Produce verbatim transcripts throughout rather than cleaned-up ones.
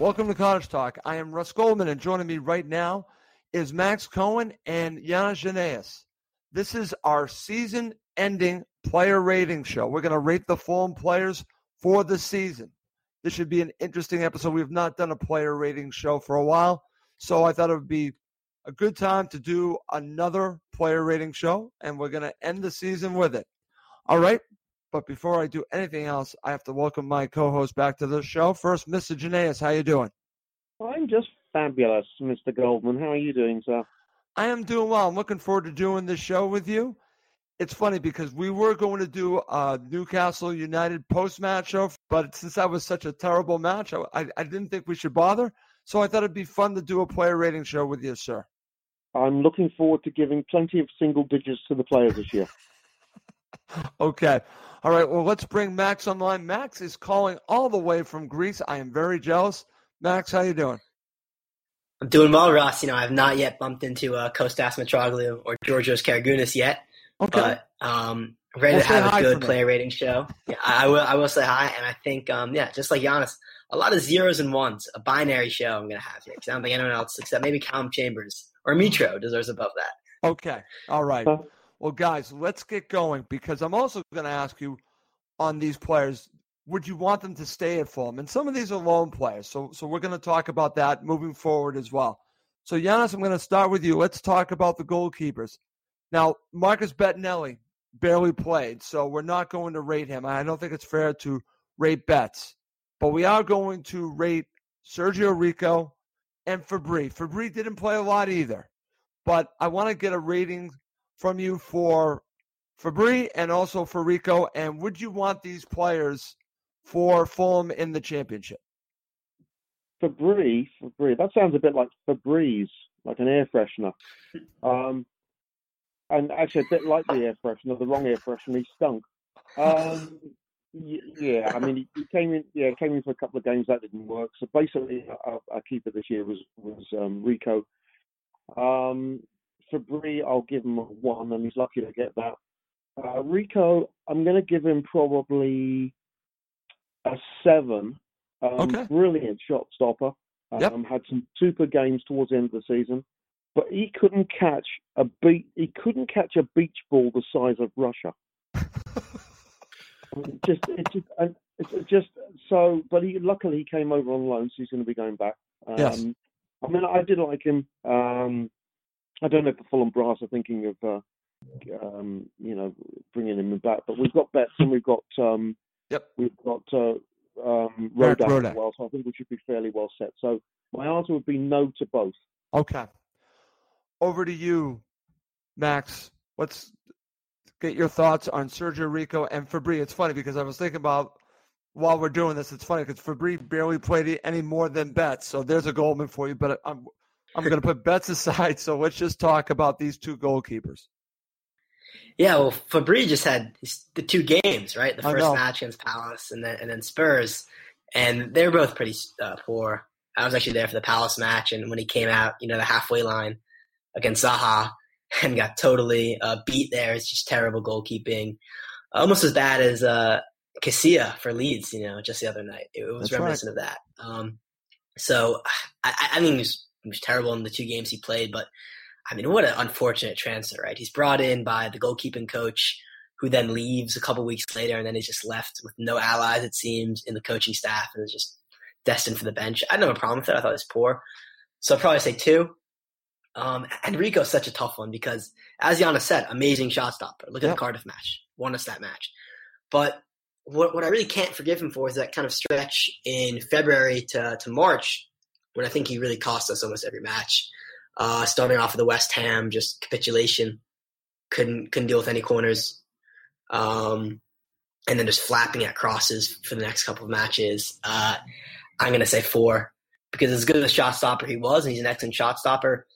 Welcome to Cottage Talk. I am Russ Goldman, and joining me right now is Max Cohen and Yana Janaeus. This is our season-ending player rating show. We're going to rate the fallen players for the season. This should be an interesting episode. We have not done a player rating show for a while, so I thought it would be a good time to do another player rating show, and we're going to end the season with it. All right, but before I do anything else, I have to welcome my co-host back to the show. First, Mister Janaeus, how you doing? Well, I'm just fabulous, Mister Goldman. How are you doing, sir? I am doing well. I'm looking forward to doing this show with you. It's funny because we were going to do a Newcastle United post-match show, but since that was such a terrible match, I, I, I didn't think we should bother. So I thought it'd be fun to do a player rating show with you, sir. I'm looking forward to giving plenty of single digits to the players this year. Okay. All right. Well, let's bring Max online. Max is calling all the way from Greece. I am very jealous. Max, how you doing? I'm doing well, Ross. You know, I have not yet bumped into uh, Kostas Mitroglou or Georgios Karagounis yet, okay. but um, ready we'll to have a good player rating show. Yeah, I will. I will say hi, and I think, um, yeah, just like Giannis, a lot of zeros and ones, a binary show I'm going to have here because I don't think anyone else except maybe Calum Chambers or Mitro deserves above that. Okay, all right. Well, guys, let's get going because I'm also going to ask you on these players. Would you want them to stay at Fulham? And some of these are loan players, so so we're going to talk about that moving forward as well. So, Giannis, I'm going to start with you. Let's talk about the goalkeepers. Now, Marcus Bettinelli barely played, so we're not going to rate him. I don't think it's fair to rate Betts, but we are going to rate Sergio Rico and Fabri. Fabri didn't play a lot either, but I want to get a rating from you for Fabri and also for Rico, and would you want these players for Fulham in the championship? Fabri, Fabri. That sounds a bit like Febreze, like an air freshener. Um, and actually a bit like the air freshener, the wrong air freshener. He stunk. Um, yeah, I mean, he, he came in. Yeah, came in for a couple of games that didn't work. So basically, our, our keeper this year was was um, Rico. Um, Fabri, I'll give him a one, and he's lucky to get that. Uh, Rico, I'm going to give him probably a seven. Um, okay. Brilliant shot stopper. Um, yep. Had some super games towards the end of the season, but he couldn't catch a beat. He couldn't catch a beach ball the size of Russia. it just, it just, it's just so. But he luckily he came over on loan, so he's going to be going back. Um, yes. I mean, I did like him. Um, I don't know if the Fulham brass are thinking of, uh, um, you know, bringing him back, but we've got Betts and we've got. Um, Yep, we've got uh, um, Rodak as well, so I think we should be fairly well set. So my answer would be no to both. Okay. Over to you, Max. Let's get your thoughts on Sergio Rico and Fabri. It's funny because I was thinking about while we're doing this. It's funny because Fabri barely played any more than Betts, so there's a Goldman for you. But I'm I'm going to put Betts aside. So let's just talk about these two goalkeepers. Yeah, well, Fabri just had the two games, right? The first match against Palace and then and then Spurs, and they're both pretty uh, poor. I was actually there for the Palace match, and when he came out, you know, the halfway line against Zaha and got totally uh, beat there. It's just terrible goalkeeping, almost as bad as uh, Casilla for Leeds, you know, just the other night. It was That's reminiscent right. of that. Um, so I, I mean, he was, he was terrible in the two games he played, but I mean, what an unfortunate transfer, right? He's brought in by the goalkeeping coach, who then leaves a couple weeks later, and then he's just left with no allies, it seems, in the coaching staff, and is just destined for the bench. I didn't have a problem with it. I thought it was poor. So I'd probably say two. Um, and Rico's such a tough one because, as Yana said, amazing shot stopper. Look at yeah. the Cardiff match. Won us that match. But what what I really can't forgive him for is that kind of stretch in February to, to March when I think he really cost us almost every match. Uh, starting off with the West Ham, just capitulation. Couldn't couldn't deal with any corners. Um, and then just flapping at crosses for the next couple of matches. Uh, I'm going to say four because as good of a shot stopper he was, and he's an excellent shot stopper,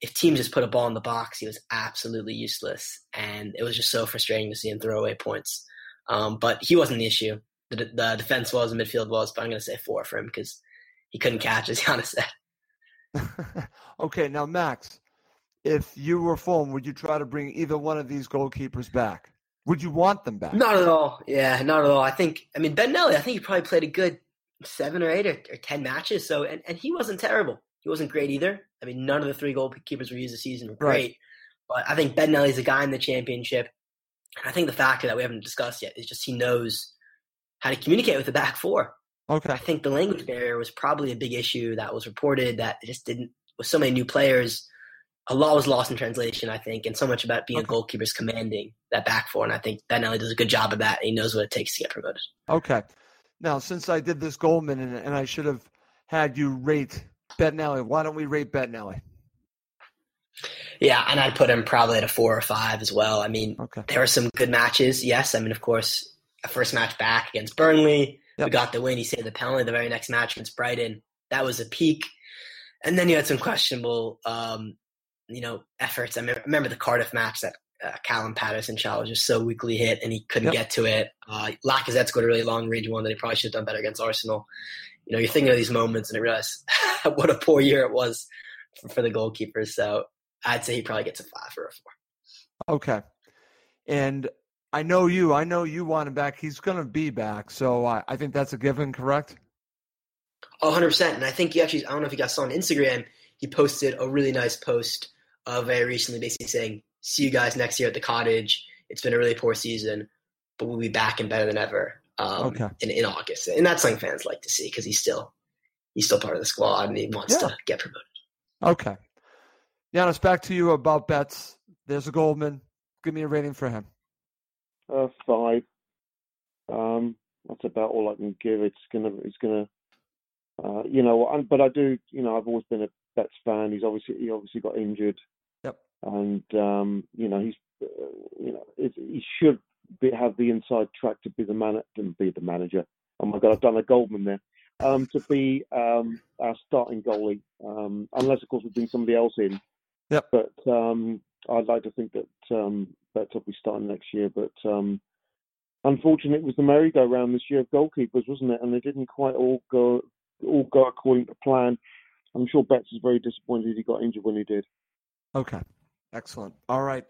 if teams just put a ball in the box, he was absolutely useless. And it was just so frustrating to see him throw away points. Um, but he wasn't the issue. The, the defense was, the midfield was, but I'm going to say four for him because he couldn't catch, as Yana said. Okay, now, Max, if you were Fulham, would you try to bring either one of these goalkeepers back? Would you want them back? Not at all. Yeah, not at all. I think, I mean, Bettinelli, I think he probably played a good seven or eight or, or ten matches. So, and, and he wasn't terrible. He wasn't great either. I mean, none of the three goalkeepers we used this season were great. Right. But I think Bettinelli's a guy in the Championship. And I think the factor that we haven't discussed yet is just he knows how to communicate with the back four. Okay. I think the language barrier was probably a big issue that was reported that it just didn't – with so many new players, a lot was lost in translation, I think, and so much about being okay. goalkeepers commanding that back four. And I think Bettinelli does a good job of that. And he knows what it takes to get promoted. Okay. Now, since I did this Goldman and, and I should have had you rate – Bettinelli, why don't we rate Bettinelli? Yeah, and I'd put him probably at a four or five as well. I mean, okay. there were some good matches, yes. I mean, of course, a first match back against Burnley. Yep. We got the win. He saved the penalty the very next match against Brighton. That was a peak. And then you had some questionable, um, you know, efforts. I remember the Cardiff match that uh, Callum Patterson-Shaw was just so weakly hit and he couldn't yep. get to it. Uh, Lacazette scored a really long-range one that he probably should have done better against Arsenal. You know, you're thinking of these moments and you realize what a poor year it was for, for the goalkeepers. So I'd say he probably gets a five or a four. Okay. And I know you. I know you want him back. He's going to be back. So I, I think that's a given, correct? Oh, one hundred percent. And I think you actually – I don't know if you guys saw on Instagram, he posted a really nice post uh, very recently basically saying, see you guys next year at the Cottage. It's been a really poor season, but we'll be back and better than ever. Um, okay. in, in August. And that's something fans like to see because he's still he's still part of the squad and he wants yeah. to get promoted. Okay. Giannis, back to you about bets. There's a Goldman. Give me a rating for him. Uh, five. Um, that's about all I can give. It's gonna it's gonna uh, you know. I'm, but I do you know I've always been a Betts fan. He's obviously he obviously got injured. Yep. And um, you know he's uh, you know it, he should. Be, have the inside track to be the man to be the manager. Oh my God, I've done a Goldman there. Um, to be um, our starting goalie, um, unless of course we bring somebody else in. Yep. But um, I'd like to think that um, Betts will be starting next year. But um, unfortunately, it was the merry-go-round this year of goalkeepers, wasn't it? And they didn't quite all go all go according to plan. I'm sure Betts is very disappointed he got injured when he did. Okay, excellent. All right,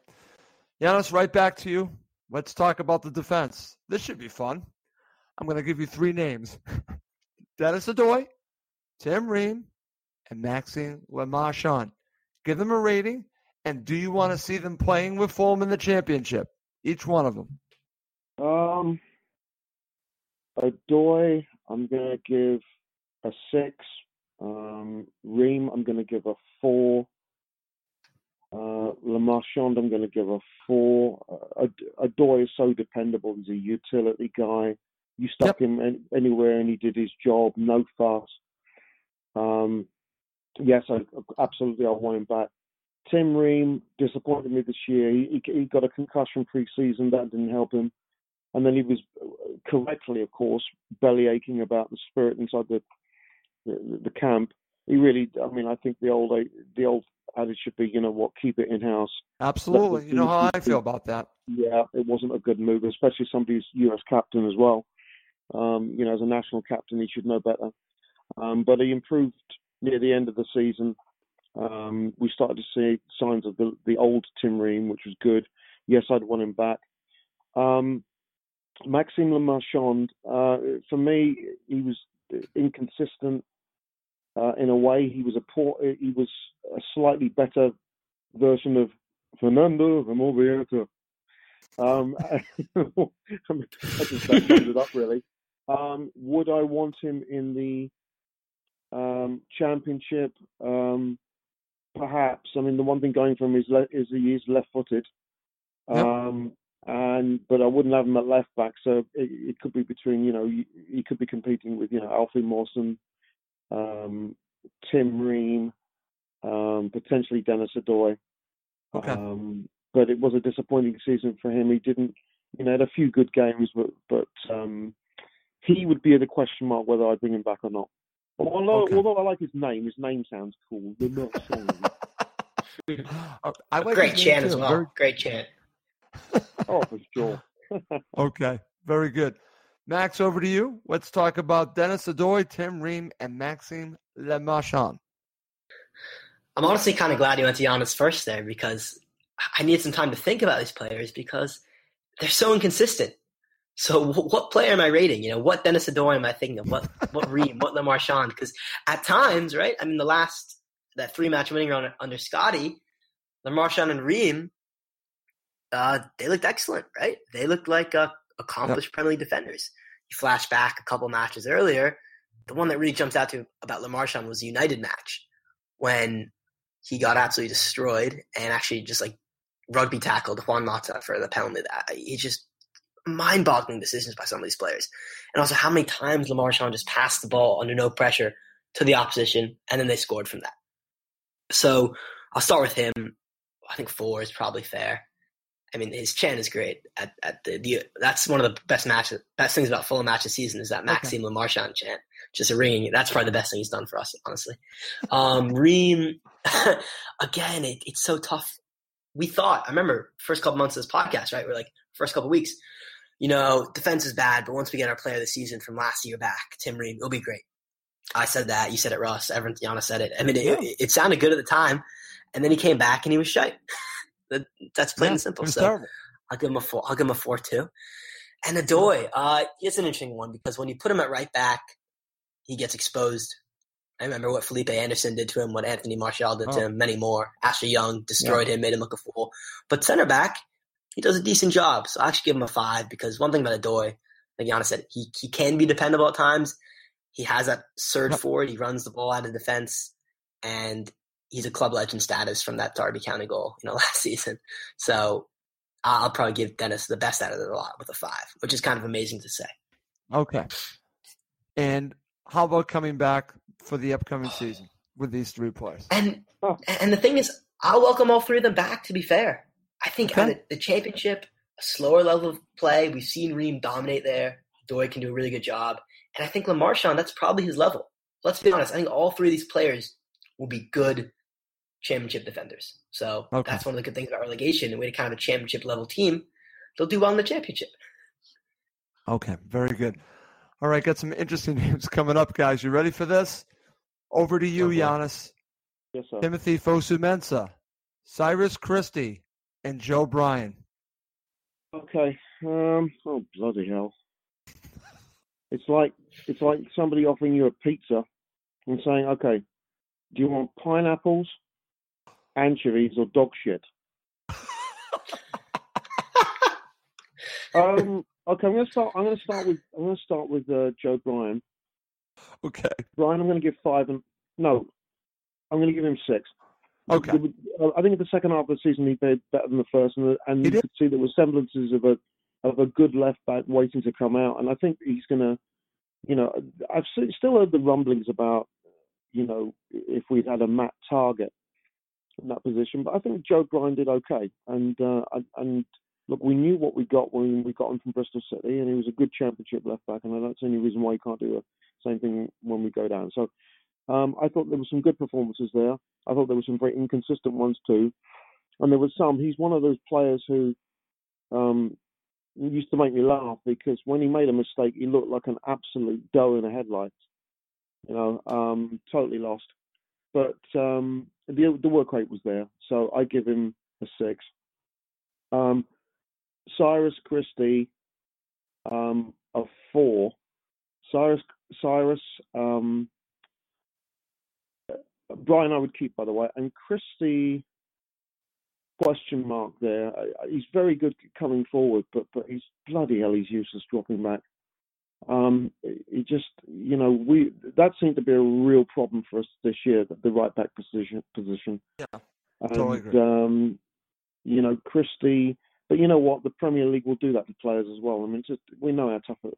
Giannis, right back to you. Let's talk about the defense. This should be fun. I'm going to give you three names. Denis Odoi, Tim Ream, and Maxime Le Marchand. Give them a rating, and do you want to see them playing with Fulham in the Championship? Each one of them. Um, Odoi, I'm going to give a six. Um, Ream, I'm going to give a four. Uh, Le Marchand, I'm going to give a four. Uh, Odoi is so dependable. He's a utility guy. You stuck yep. him any, anywhere and he did his job. No fuss. Um, yes, I, absolutely, I want him back. Tim Ream disappointed me this year. He, he, he got a concussion pre-season. That didn't help him. And then he was, correctly, of course, belly aching about the spirit inside the the, the camp. he really, I mean, I think the old the old adage should be, you know what, keep it in house. Absolutely, you know how I feel about that. Yeah, it wasn't a good move, especially somebody's U S captain as well. Um, you know, as a national captain, he should know better. Um, but he improved near the end of the season. Um, we started to see signs of the the old Tim Ream, which was good. Yes, I'd want him back. Um, Maxime Le Marchand, uh, for me, he was inconsistent. Uh, in a way, he was a poor, he was a slightly better version of Fernando Ramon Vieira. Um, I mean, I just that sums it up really. Um, would I want him in the um, championship? Um, perhaps. I mean, the one thing going for him is le- is he is left-footed, um, yep. and but I wouldn't have him at left back. So it, it could be between, you know, he could be competing with, you know, Alfie Mawson, Um, Tim Ream, um, potentially Denis Odoi. Okay. Um, but it was a disappointing season for him. He didn't, you know, had a few good games, but, but um, he would be at a question mark whether I'd bring him back or not. Although, okay. although I like his name, his name sounds cool. I like Great chant as well. Very... Great chant. Oh, for sure. Okay, very good. Max, over to you. Let's talk about Denis Odoi, Tim Ream, and Maxime Le Marchand. I'm honestly kind of glad he went to Giannis first there, because I need some time to think about these players because they're so inconsistent. So w- what player am I rating? You know, what Denis Odoi am I thinking of? What what Ream? What Le Marchand? Because at times, right, I mean, the last, that three-match winning run under Scotty, Le Marchand and Ream, uh, they looked excellent, right? They looked like a accomplished yep. Premier League defenders. You flash back a couple matches earlier, the one that really jumps out to about Le Marchand was the United match when he got absolutely destroyed and actually just like rugby tackled Juan Mata for the penalty. That it's just mind-boggling decisions by some of these players. And also how many times Le Marchand just passed the ball under no pressure to the opposition and then they scored from that. So I'll start with him. I think four is probably fair. I mean, his chant is great. At at the, the that's one of the best matches, best things about Fulham match this season is that Maxime okay. Le Marchand chant, just a ringing. That's probably the best thing he's done for us, honestly. Um, Ream, again, it, it's so tough. We thought, I remember first couple months of this podcast, right? We're like first couple weeks, you know, defense is bad, but once we get our player of the season from last year back, Tim Ream, it'll be great. I said that, you said it, Russ. Everyone, Yana said it. I mean, it, it, it sounded good at the time, and then he came back and he was shite. That, that's plain yeah, and simple. So terrible. I'll give him a four. I'll give him a four too. And Odoi, uh, it's an interesting one because when you put him at right back, he gets exposed. I remember what Felipe Anderson did to him, what Anthony Martial did oh. to him, many more. Ashley Young destroyed yeah. him, made him look a fool. But center back, he does a decent job. So I actually give him a five because one thing about Odoi, like Yana said, he he can be dependable at times. He has that surge forward. He runs the ball out of defense, and he's a club legend status from that Derby County goal, you know, last season. So I'll probably give Denis the best out of the lot with a five, which is kind of amazing to say. Okay. And how about coming back for the upcoming season with these three players? And oh. and the thing is, I'll welcome all three of them back, to be fair. I think okay. at the championship, a slower level of play, we've seen Ream dominate there. Odoi can do a really good job. And I think Le Marchand, that's probably his level. Let's be honest. I think all three of these players will be good championship defenders. So okay. that's one of the good things about relegation. And we had kind of a championship level team. They'll do well in the championship. Okay, very good. All right, got some interesting names coming up, guys. You ready for this? Over to you, okay. Giannis. Yes, sir. Timothy Fosu-Mensah, Cyrus Christie, and Joe Bryan. Okay. Um, oh, bloody hell. It's like it's like somebody offering you a pizza and saying, okay, do you want pineapples, anchovies, or dog shit? um, okay, I'm gonna start. I'm gonna start with. I'm gonna start with uh, Joe Bryan. Okay, Bryan, I'm gonna give five and no, I'm gonna give him six. Okay, it, it, I think in the second half of the season he did better than the first, and, and you could see there were semblances of a of a good left back waiting to come out, and I think he's gonna. You know, I've see, still heard the rumblings about, you know, if we'd had a Matt Target in that position. But I think Joe Bryan did okay. And, uh, and, and look, we knew what we got when we got him from Bristol City, and he was a good championship left-back, and I don't see any reason why he can't do the same thing when we go down. So Um, I thought there were some good performances there. I thought there were some very inconsistent ones too. And there was some. He's one of those players who um, used to make me laugh because when he made a mistake, he looked like an absolute doe in the headlights. You know, um, totally lost. But um, the, the work rate was there. So I give him a six. Um, Cyrus Christie, um, a four. Cyrus, Cyrus, um, Bryan I would keep, by the way. And Christie, question mark there. He's very good coming forward, but but he's bloody hell, he's useless dropping back. Um, he just, you know, we that seemed to be a real problem for us this year, the right back position. position. Yeah, and, totally agree. Um, you know, Christie, but you know what? The Premier League will do that to players as well. I mean, just, we know how tough a,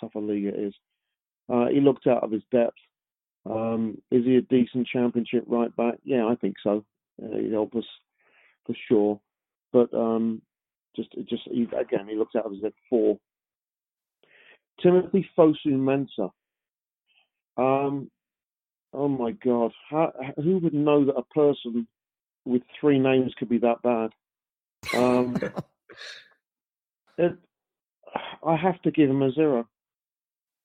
tough a league it is. Uh, he looked out of his depth. Um, is he a decent championship right back? Yeah, I think so. Uh, he'd help us for sure. But um, just, just he, again, he looked out of his depth. Four. Timothy Fosu-Mensah. Um, oh my God! How, who would know that a person with three names could be that bad? Um, it, I have to give him a zero.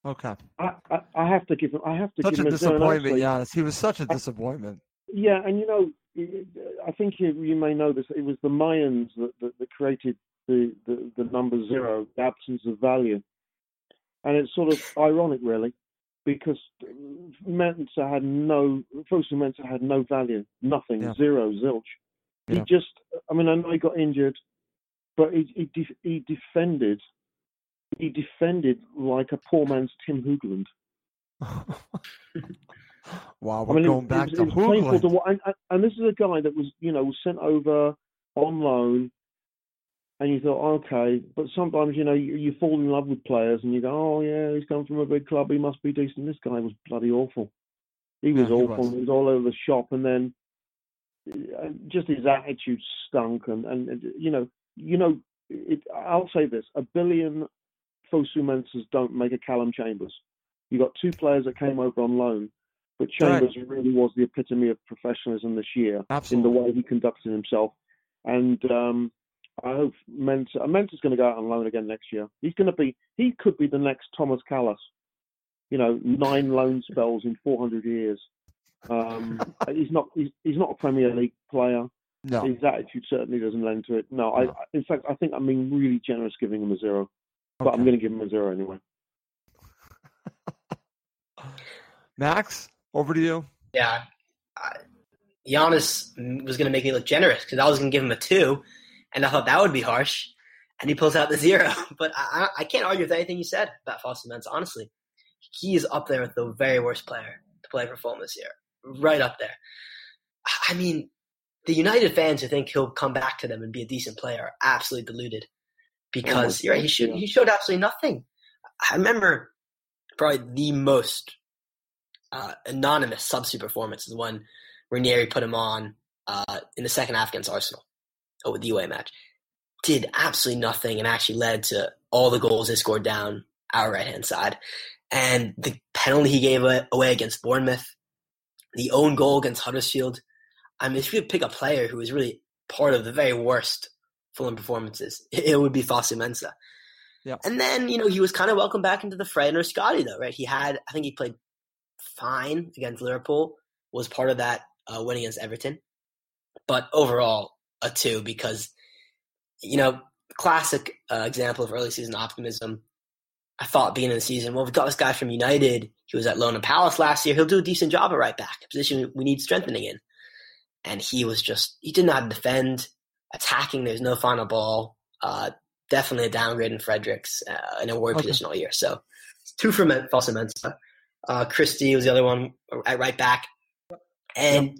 Okay. I, I, I have to give him. I have to such give him a zero. Such a disappointment, Giannis. He was such a disappointment. I, yeah, and you know, I think you, you may know this. It was the Mayans that, that, that created the, the, the number zero, the absence of value. And it's sort of ironic, really, because Mensah had no, Fosu-Mensah had no value, nothing, yeah. zero, zilch. Yeah. He just, I mean, I know he got injured, but he he, de- he defended, he defended like a poor man's Tim Hoogland. Wow, we're I mean, going it, back it was, to Hoogland. To, and, and this is a guy that was, you know, sent over on loan. And you thought, okay, but sometimes, you know, you, you fall in love with players and you go, oh, yeah, he's come from a big club. He must be decent. This guy was bloody awful. He was yeah, awful. He was. He was all over the shop. And then just his attitude stunk. And, and you know, you know, it, I'll say this. A billion Fosu-Mensahs don't make a Calum Chambers. You got two players that came over on loan, but Chambers right. really was the epitome of professionalism this year. Absolutely. In the way he conducted himself. And, um, I hope Mensah, Mensah's going to go out on loan again next year. He's going to be, he could be the next Thomas Callas. You know, nine loan spells in four hundred years. Um, he's not, he's, he's not a Premier League player. No. His attitude certainly doesn't lend to it. No, no. I, in fact, I think I'm being really generous giving him a zero. Okay. But I'm going to give him a zero anyway. Max, over to you. Yeah. I, Giannis was going to make me look generous because I was going to give him a two. And I thought that would be harsh. And he pulls out the zero. But I, I can't argue with anything you said about Fosu-Mensah, honestly. He is up there with the very worst player to play for Fulham this year. Right up there. I mean, the United fans who think he'll come back to them and be a decent player are absolutely deluded. Because oh, you're right, he, showed, he showed absolutely nothing. I remember probably the most uh, anonymous substitute performance is when Ranieri put him on uh, in the second half against Arsenal. Oh, the away match, did absolutely nothing and actually led to all the goals they scored down our right-hand side. And the penalty he gave away against Bournemouth, the own goal against Huddersfield. I mean, if you could pick a player who was really part of the very worst Fulham performances, it would be Fosu-Mensah. Yeah. And then, you know, he was kind of welcomed back into the fray under Scotty, though, right? He had, I think he played fine against Liverpool, was part of that uh, win against Everton. But overall, a two because, you know, classic uh, example of early season optimism. I thought beginning of the season, well, we've got this guy from United. He was at loan at Palace last year. He'll do a decent job at right back, a position we need strengthening in. And he was just, he did not defend. Attacking, there's no final ball. Uh, definitely a downgrade in Fredericks uh, in a worried okay. position all year. So two for Fosu-Mensah. Uh, Christie was the other one at right back. And yep.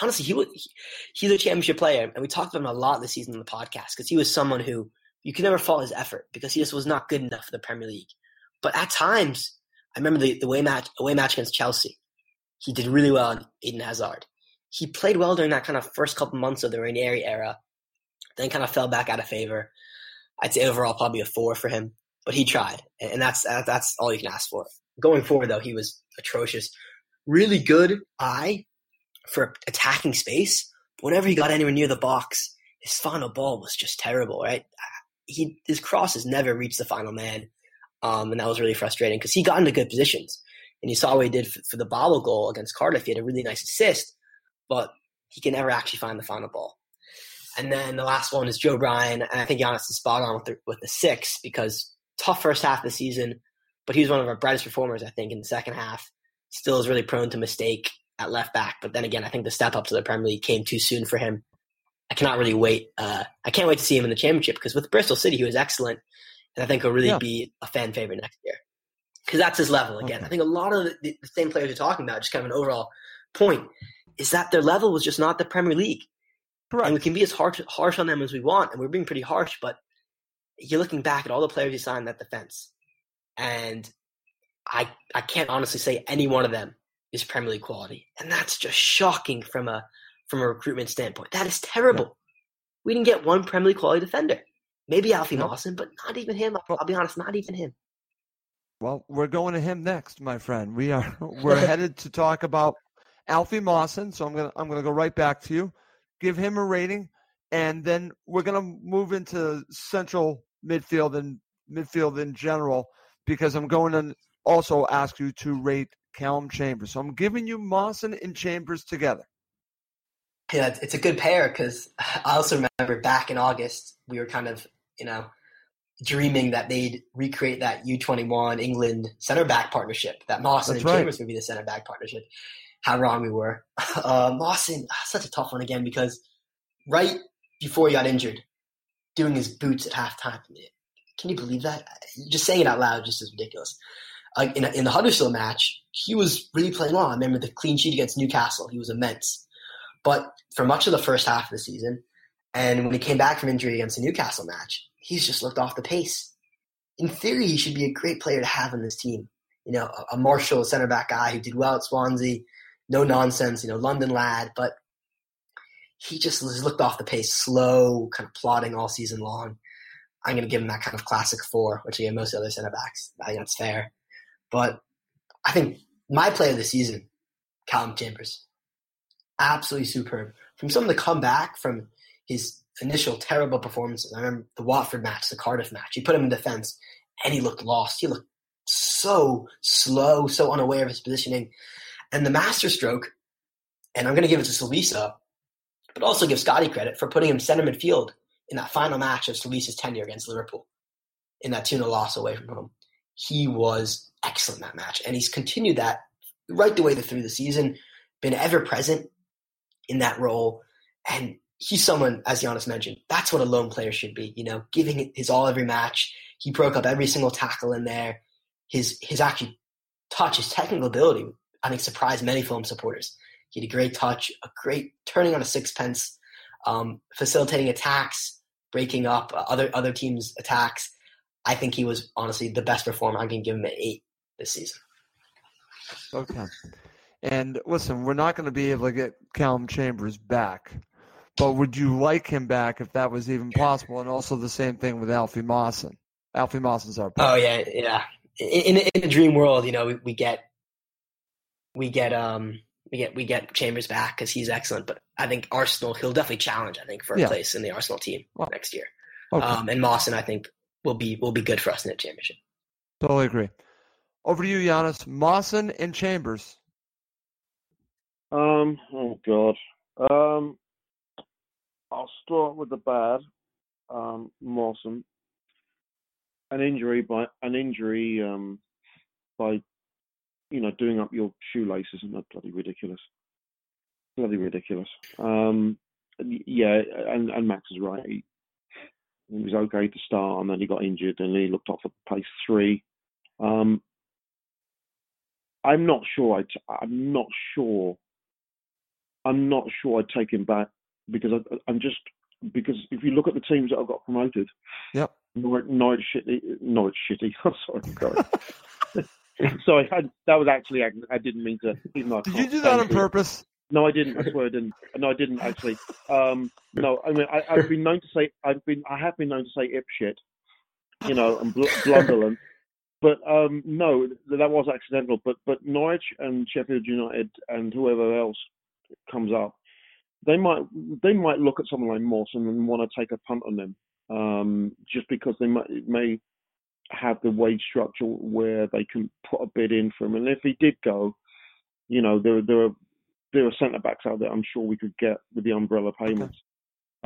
Honestly, he was, he, he's a championship player, and we talked about him a lot this season on the podcast because he was someone who you could never fault his effort because he just was not good enough for the Premier League. But at times, I remember the, the away match, away match against Chelsea. He did really well on Eden Hazard. He played well during that kind of first couple months of the Ranieri era, then kind of fell back out of favor. I'd say overall probably a four for him, but he tried, and that's that's all you can ask for. Going forward, though, he was atrocious. really good eye for attacking space. But whenever he got anywhere near the box, his final ball was just terrible, right? He, his crosses never reached the final man. Um, and that was really frustrating because he got into good positions. And you saw what he did for, for the Bobble goal against Cardiff. He had a really nice assist, but he can never actually find the final ball. And then the last one is Joe Bryan. And I think Giannis is spot on with the, with the six, because tough first half of the season, but he was one of our brightest performers, I think, in the second half. Still is really prone to mistake at left back. But then again, I think the step up to the Premier League came too soon for him. I cannot really wait. Uh, I can't wait to see him in the Championship, because with Bristol City, he was excellent. And I think he'll really yeah. be a fan favorite next year, because that's his level again. Okay. I think a lot of the, the same players you're talking about, just kind of an overall point, is that their level was just not the Premier League. Correct. And we can be as harsh, harsh on them as we want, and we're being pretty harsh, but you're looking back at all the players he signed in that defense, and I I can't honestly say any one of them is Premier League quality. And that's just shocking from a from a recruitment standpoint. That is terrible. Yeah. We didn't get one Premier League quality defender. Maybe Alfie no. Mawson, but not even him. I'll, I'll be honest, not even him. Well, we're going to him next, my friend. We are we're headed to talk about Alfie Mawson, so I'm gonna I'm gonna go right back to you. Give him a rating, and then we're gonna move into central midfield and midfield in general, because I'm going to also ask you to rate Calum Chambers. So I'm giving you Mawson and Chambers together. Yeah, it's a good pair, because I also remember back in August, we were kind of, you know, dreaming that they'd recreate that U twenty-one England center-back partnership, that Mawson That's and right. Chambers would be the center-back partnership. How wrong we were. Uh, Mawson, such a tough one again, because right before he got injured, doing his boots at halftime. Can you believe that? Just saying it out loud just is ridiculous. Uh, in, in the Huddersfield match, he was really playing well. I remember the clean sheet against Newcastle. He was immense. But for much of the first half of the season, and when he came back from injury against the Newcastle match, he's just looked off the pace. In theory, he should be a great player to have on this team. You know, a, a Marshall center-back guy who did well at Swansea, no nonsense, you know, London lad. But he just looked off the pace, slow, kind of plodding all season long. I'm going to give him that kind of classic four, which again, most other center-backs, I think that's fair. But I think my player of the season, Calum Chambers, absolutely superb. From some of the comeback from his initial terrible performances, I remember the Watford match, the Cardiff match, you put him in defense and he looked lost. He looked so slow, so unaware of his positioning. And the masterstroke, and I'm going to give it to Solisa, but also give Scotty credit for putting him center midfield in that final match of Solisa's tenure against Liverpool in that two nil loss away from home. He was excellent that match, and he's continued that right the way through the season, been ever-present in that role, and he's someone, as Giannis mentioned, that's what a lone player should be, you know, giving his all every match. He broke up every single tackle in there. His his actually touch, his technical ability, I think, surprised many film supporters. He had a great touch, a great turning on a sixpence, um, facilitating attacks, breaking up other other teams' attacks. I think he was honestly the best performer. I can give him an eight this season. Okay. And listen, we're not going to be able to get Calum Chambers back, but would you like him back if that was even possible? And also the same thing with Alfie Mawson. Alfie Mawson's our player. Oh yeah, yeah. In, in in a dream world, you know, we, we get we get um we get we get Chambers back because he's excellent. But I think Arsenal, he'll definitely challenge. I think for a yeah. place in the Arsenal team well, next year. Okay. Um, and Mawson, I think, will be will be good for us in the Championship. Totally agree. Over to you, Giannis. Mawson and Chambers. Um. Oh God. Um. I'll start with the bad. Um. Mawson. An injury by an injury. Um. By, you know, doing up your shoelaces, isn't that bloody ridiculous? Bloody ridiculous. Um. Yeah. And and Max is right. He, He was okay to start, and then he got injured, and he looked off at pace three. Um, I'm not sure. I'd, I'm not sure. I'm not sure I'd take him back, because I, I'm just because if you look at the teams that have got promoted, yep, Norwich, Norwich shitty, Norwich shitty. I'm sorry, sorry. sorry I, that was actually I didn't mean to. Even though I Did you do that on purpose? It. No, I didn't. I swear I didn't. No, I didn't actually. Um, no, I mean I, I've been known to say I've been I have been known to say ipshit, you know, and bl- blunderland, But um, no, that was accidental. But but Norwich and Sheffield United and whoever else comes up, they might they might look at someone like Mawson and want to take a punt on them, um, just because they might may have the wage structure where they can put a bid in for him. And if he did go, you know, there there are there are centre backs out there I'm sure we could get with the umbrella payments.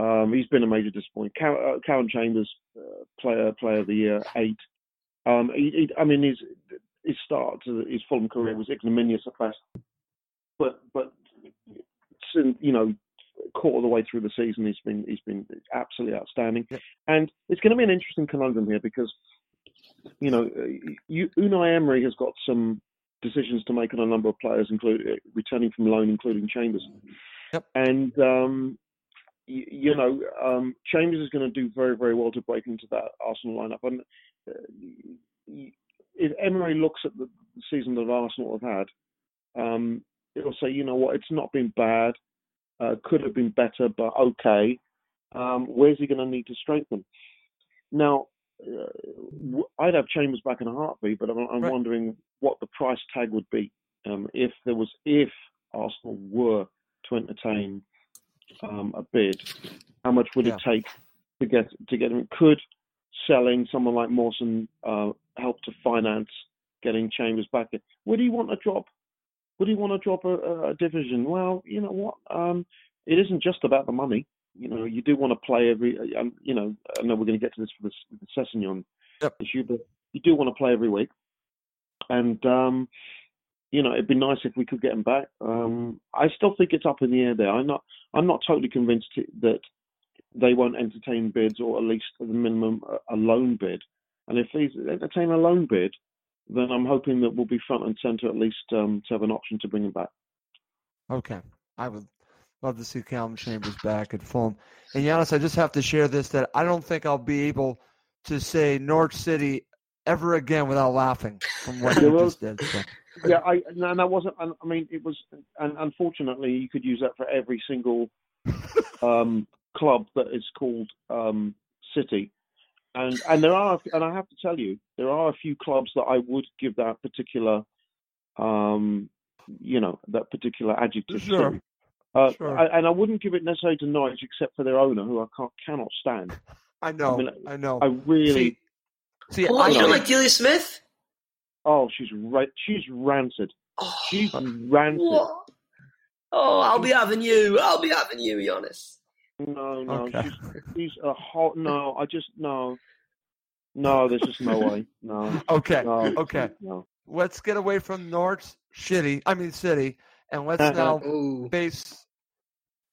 Okay. Um, he's been a major disappointment. Cal- uh, Calum Chambers, uh, player player of the year, eight. Um, he, he, I mean, his his start to his Fulham career was ignominious at best, but but since, you know, quarter of the way through the season, he's been he's been absolutely outstanding, and it's going to be an interesting conundrum here because, you know, you, Unai Emery has got some decisions to make on a number of players, including returning from loan, including Chambers, yep. and um, you, you know, um, Chambers is going to do very very well to break into that Arsenal lineup. And if Emery looks at the season that Arsenal have had, um, it'll say, you know what, it's not been bad, uh, could have been better, but okay. Um, where's he going to need to strengthen? Now, uh, I'd have Chambers back in a heartbeat, but I'm, I'm right. wondering what the price tag would be um, if there was if Arsenal were to entertain um, a bid. How much would yeah. it take to get to get him? Could selling someone like Mawson uh, helped to finance getting Chambers back in? Would he want to drop? Would he want to drop a, a division? Well, you know what? Um, it isn't just about the money. You know, you do want to play every. Um, you know, I know we're going to get to this for the Sessegnon yep. issue, but you do want to play every week. And um, you know, it'd be nice if we could get him back. Um, I still think it's up in the air there. I'm not. I'm not totally convinced that they won't entertain bids, or at least at the minimum a loan bid. And if they entertain a loan bid, then I'm hoping that we'll be front and centre at least um, to have an option to bring him back. Okay. I would love to see Calum Chambers back at Fulham. And Giannis, I just have to share this, that I don't think I'll be able to say Norwich City ever again without laughing from what you just did. So. Yeah, I, and that wasn't, I mean, it was, and unfortunately you could use that for every single um, club that is called um, City, and and there are and I have to tell you there are a few clubs that I would give that particular, um, you know, that particular adjective. Sure. To. Uh, sure. I, and I wouldn't give it necessarily to Norwich except for their owner, who I can't, cannot stand. I know. I, mean, I know. I really. See, see oh, I you know. Like Gillian Smith. Oh, she's right. She's rancid. Oh, she's rancid. What? Oh, I'll be having you. I'll be having you, Giannis. No, no, okay. she's, she's a hot. No, I just no, no. There's just no way. No. Okay. No, okay. No. Let's get away from North City. I mean City, and let's now base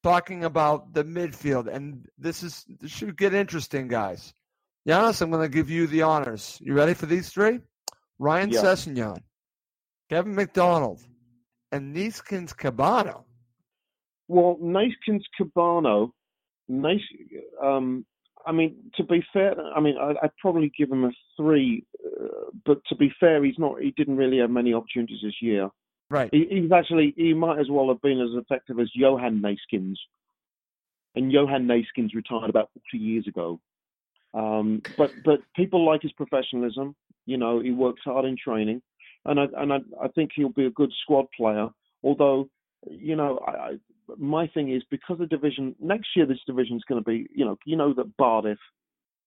talking about the midfield. And this is this should get interesting, guys. Giannis, I'm going to give you the honors. You ready for these three? Ryan yeah. Sessegnon, Kevin McDonald, and Neeskens Cabano. Well, Neeskens Cabano. Nice. Um, I mean, to be fair, I mean, I, I'd probably give him a three, uh, but to be fair, he's not. He didn't really have many opportunities this year. Right. He, he's actually. He might as well have been as effective as Johan Neeskens, and Johan Neeskens retired about forty years ago. Um, but but people like his professionalism. You know, he works hard in training, and I and I, I think he'll be a good squad player. Although, you know, I. I my thing is, because the division next year, this division is going to be, you know, you know that Cardiff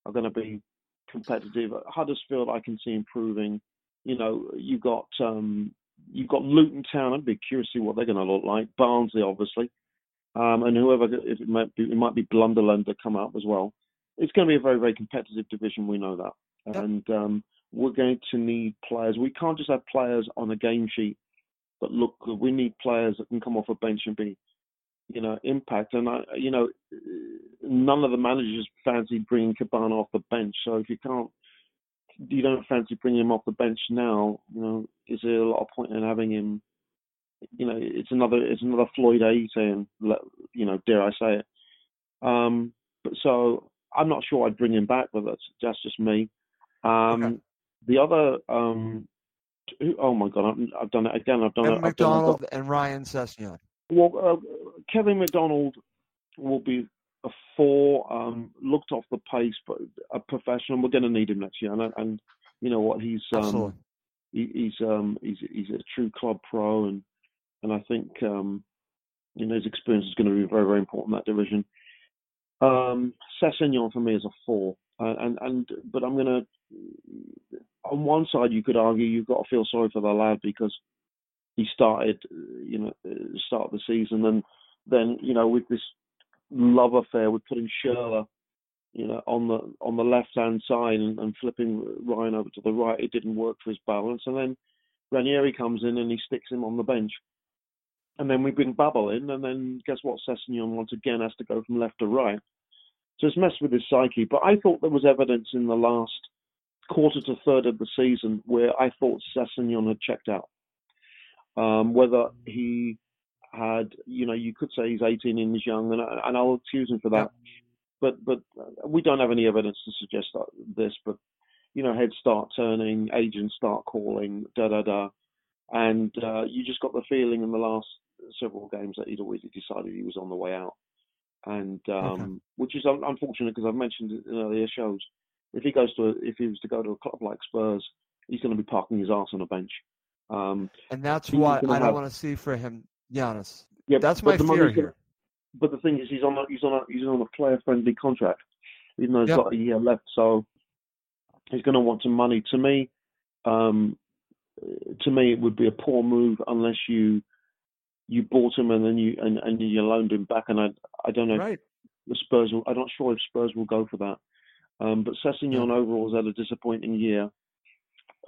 are going to be competitive. Huddersfield, I can see improving. You know, you've got um, you've got Luton Town. I'd be curious to see what they're going to look like. Barnsley, obviously, um, and whoever if it might be, it might be Blunderland to come up as well. It's going to be a very very competitive division. We know that, yep. and um, we're going to need players. We can't just have players on a game sheet that look good. We need players that can come off a bench and be, you know, impact. And I, you know, none of the managers fancy bringing Cabana off the bench. So if you can't, you don't fancy bringing him off the bench now, you know, is there a lot of point in having him? You know, it's another, it's another Floyd Ayité, and you know, dare I say it? Um, but so I'm not sure I'd bring him back, but that's that's just me. Um, okay. The other, um, two, oh my God, I've, I've done it again. I've done Kevin it. McDonald I've done it. And Ryan Sessegnon. Well, uh, Kevin McDonald will be a four, um, looked off the pace, but a professional. We're going to need him next year. And, and you know what, he's um, he, he's um, he's he's a true club pro, and and I think um, you know his experience is going to be very very important in that division. Um, Sessegnon for me is a four, and, and and but I'm gonna on one side you could argue you've got to feel sorry for the lad because he started you know start the season and then you know with this love affair with putting Schürrle you know on the on the left hand side and, and flipping Ryan over to the right, it didn't work for his balance, and then Ranieri comes in and he sticks him on the bench. And then we bring Babel in, and then guess what? Sessegnon once again has to go from left to right. So it's messed with his psyche. But I thought there was evidence in the last quarter to third of the season where I thought Sessegnon had checked out. Um, whether he had, you know, you could say he's eighteen and he's young, and, I, and I'll excuse him for that. But but we don't have any evidence to suggest that, this. But, you know, heads start turning, agents start calling, da-da-da. And uh, you just got the feeling in the last several games that he'd already decided he was on the way out, and um, okay. which is un- unfortunate because I've mentioned it in earlier shows. If he goes to, a, if he was to go to a club like Spurs, he's going to be parking his arse on a bench. Um, and that's what I have... don't want to see for him, Giannis. Yeah, that's my fear here. Gonna, but the thing is, he's on a, he's on a, he's on a player-friendly contract, even though he's yep. got a year left, so he's going to want some money. To me. Um, To me, it would be a poor move unless you you bought him and then you and, and you loaned him back. And I I don't know right. if the Spurs will, I'm not sure if Spurs will go for that. Um, but Sessegnon overall has had a disappointing year.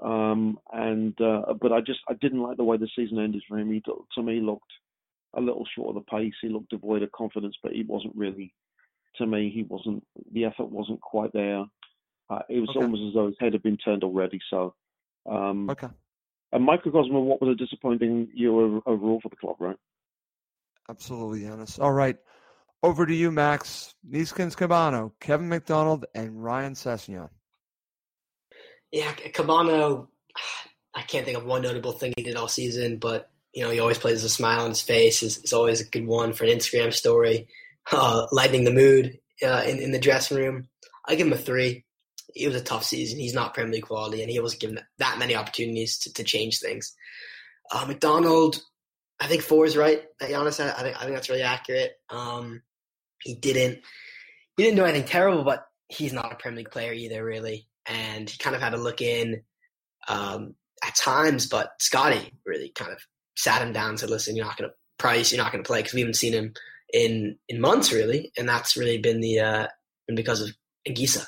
Um, and uh, but I just I didn't like the way the season ended for him. He to me looked a little short of the pace. He looked devoid of confidence, but he wasn't really. To me, he wasn't. The effort wasn't quite there. Uh, it was okay. almost as though his head had been turned already. So um, okay. A microcosm of what was a disappointing year overall for the club, right? Absolutely, Giannis. All right. Over to you, Max. Neeskens Cabano, Kevin McDonald, and Ryan Sessegnon. Yeah, Cabano, I can't think of one notable thing he did all season, but, you know, he always plays with a smile on his face. It's, it's always a good one for an Instagram story. Uh, lightening the mood uh, in, in the dressing room. I give him a three. It was a tough season. He's not Premier League quality, and he wasn't given that many opportunities to, to change things. Uh, McDonald, I think four is right. Giannis, I think I think that's really accurate. Um, he didn't he didn't do anything terrible, but he's not a Premier League player either, really. And he kind of had to look in um, at times, but Scotty really kind of sat him down and said, "Listen, you're not going to price. You're not going to play," because we haven't seen him in in months, really. And that's really been the uh, been because of Anguissa.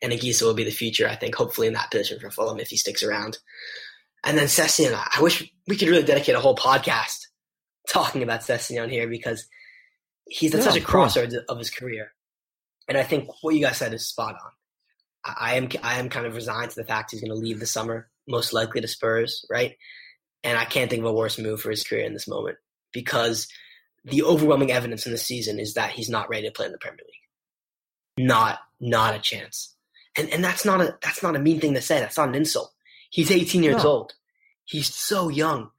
And Anguissa will be the future, I think, hopefully in that position for Fulham if he sticks around. And then Sessegnon, I wish we could really dedicate a whole podcast talking about Sessegnon here because he's at yeah, such a crossroads cool. of his career. And I think what you guys said is spot on. I am I am kind of resigned to the fact he's going to leave this summer, most likely to Spurs, right? And I can't think of a worse move for his career in this moment because the overwhelming evidence in the season is that he's not ready to play in the Premier League. Not not a chance. And and that's not a that's not a mean thing to say. That's not an insult. He's eighteen years no. old. He's so young,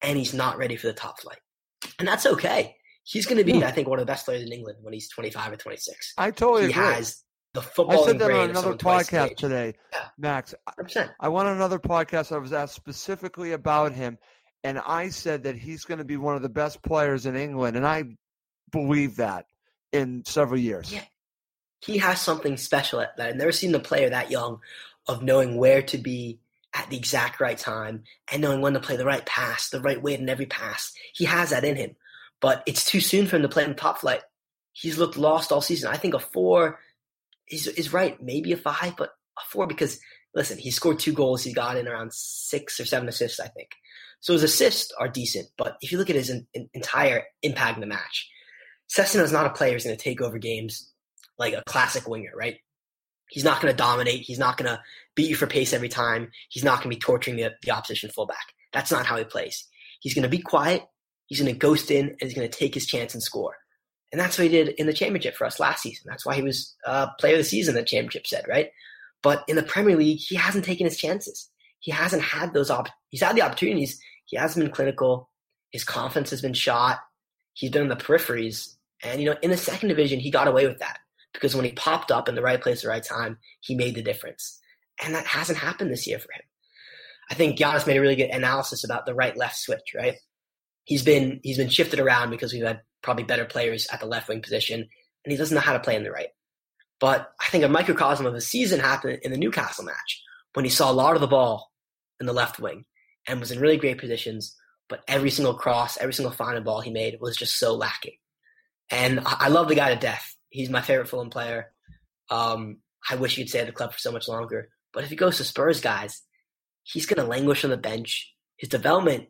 and he's not ready for the top flight. And that's okay. He's going to be, yeah. I think, one of the best players in England when he's twenty-five or twenty-six. I totally he agree. He has the football. I said that on another podcast today, yeah. Max. one hundred percent. I, I went on another podcast. I was asked specifically about him, and I said that he's going to be one of the best players in England, and I believe that in several years. Yeah. He has something special at that. I've never seen a player that young of knowing where to be at the exact right time and knowing when to play the right pass, the right weight in every pass. He has that in him, but it's too soon for him to play in the top flight. He's looked lost all season. I think a four is is right, maybe a five, but a four because, listen, he scored two goals. He got in around six or seven assists, I think. So his assists are decent, but if you look at his in, in, entire impact in the match, Sessegnon is not a player who's going to take over games like a classic winger, right? He's not going to dominate. He's not going to beat you for pace every time. He's not going to be torturing the, the opposition fullback. That's not how he plays. He's going to be quiet. He's going to ghost in, and he's going to take his chance and score. And that's what he did in the championship for us last season. That's why he was uh, player of the season, the championship said, right? But in the Premier League, he hasn't taken his chances. He hasn't had those op- – he's had the opportunities. He hasn't been clinical. His confidence has been shot. He's been in the peripheries. And, you know, in the second division, he got away with that. Because when he popped up in the right place at the right time, he made the difference. And that hasn't happened this year for him. I think Giannis made a really good analysis about the right-left switch, right? He's been he's been shifted around because we've had probably better players at the left-wing position, and he doesn't know how to play in the right. But I think a microcosm of the season happened in the Newcastle match when he saw a lot of the ball in the left wing and was in really great positions, but every single cross, every single final ball he made was just so lacking. And I love the guy to death. He's my favorite Fulham player. Um, I wish he'd stay at the club for so much longer. But if he goes to Spurs, guys, he's going to languish on the bench. His development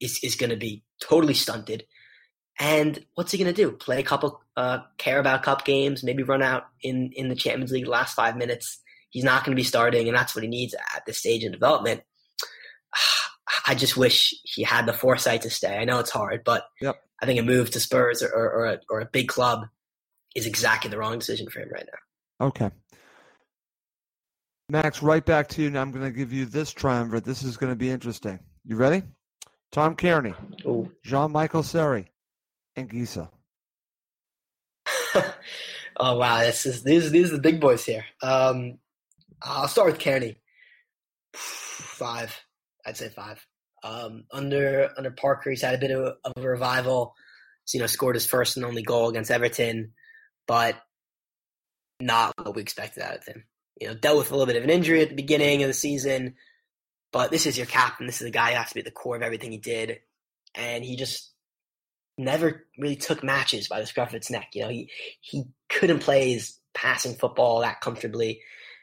is, is going to be totally stunted. And what's he going to do? Play a couple uh, Carabao Cup games, maybe run out in, in the Champions League the last five minutes. He's not going to be starting, and that's what he needs at this stage in development. I just wish he had the foresight to stay. I know it's hard, but yep. I think a move to Spurs or or, or, a, or a big club is exactly the wrong decision for him right now. Okay. Max, right back to you. Now I'm going to give you this triumvirate. This is going to be interesting. You ready? Tom Cairney, Ooh. Jean Michaël Seri, Anguissa. Oh, wow. This is, these, these are the big boys here. Um, I'll start with Cairney. Five. I'd say five. Um, under under Parker, he's had a bit of a, of a revival. He's, you know, scored his first and only goal against Everton, but not what we expected out of him. You know, dealt with a little bit of an injury at the beginning of the season, but this is your captain. This is the guy who has to be at the core of everything he did, and he just never really took matches by the scruff of its neck. You know, he he couldn't play his passing football that comfortably,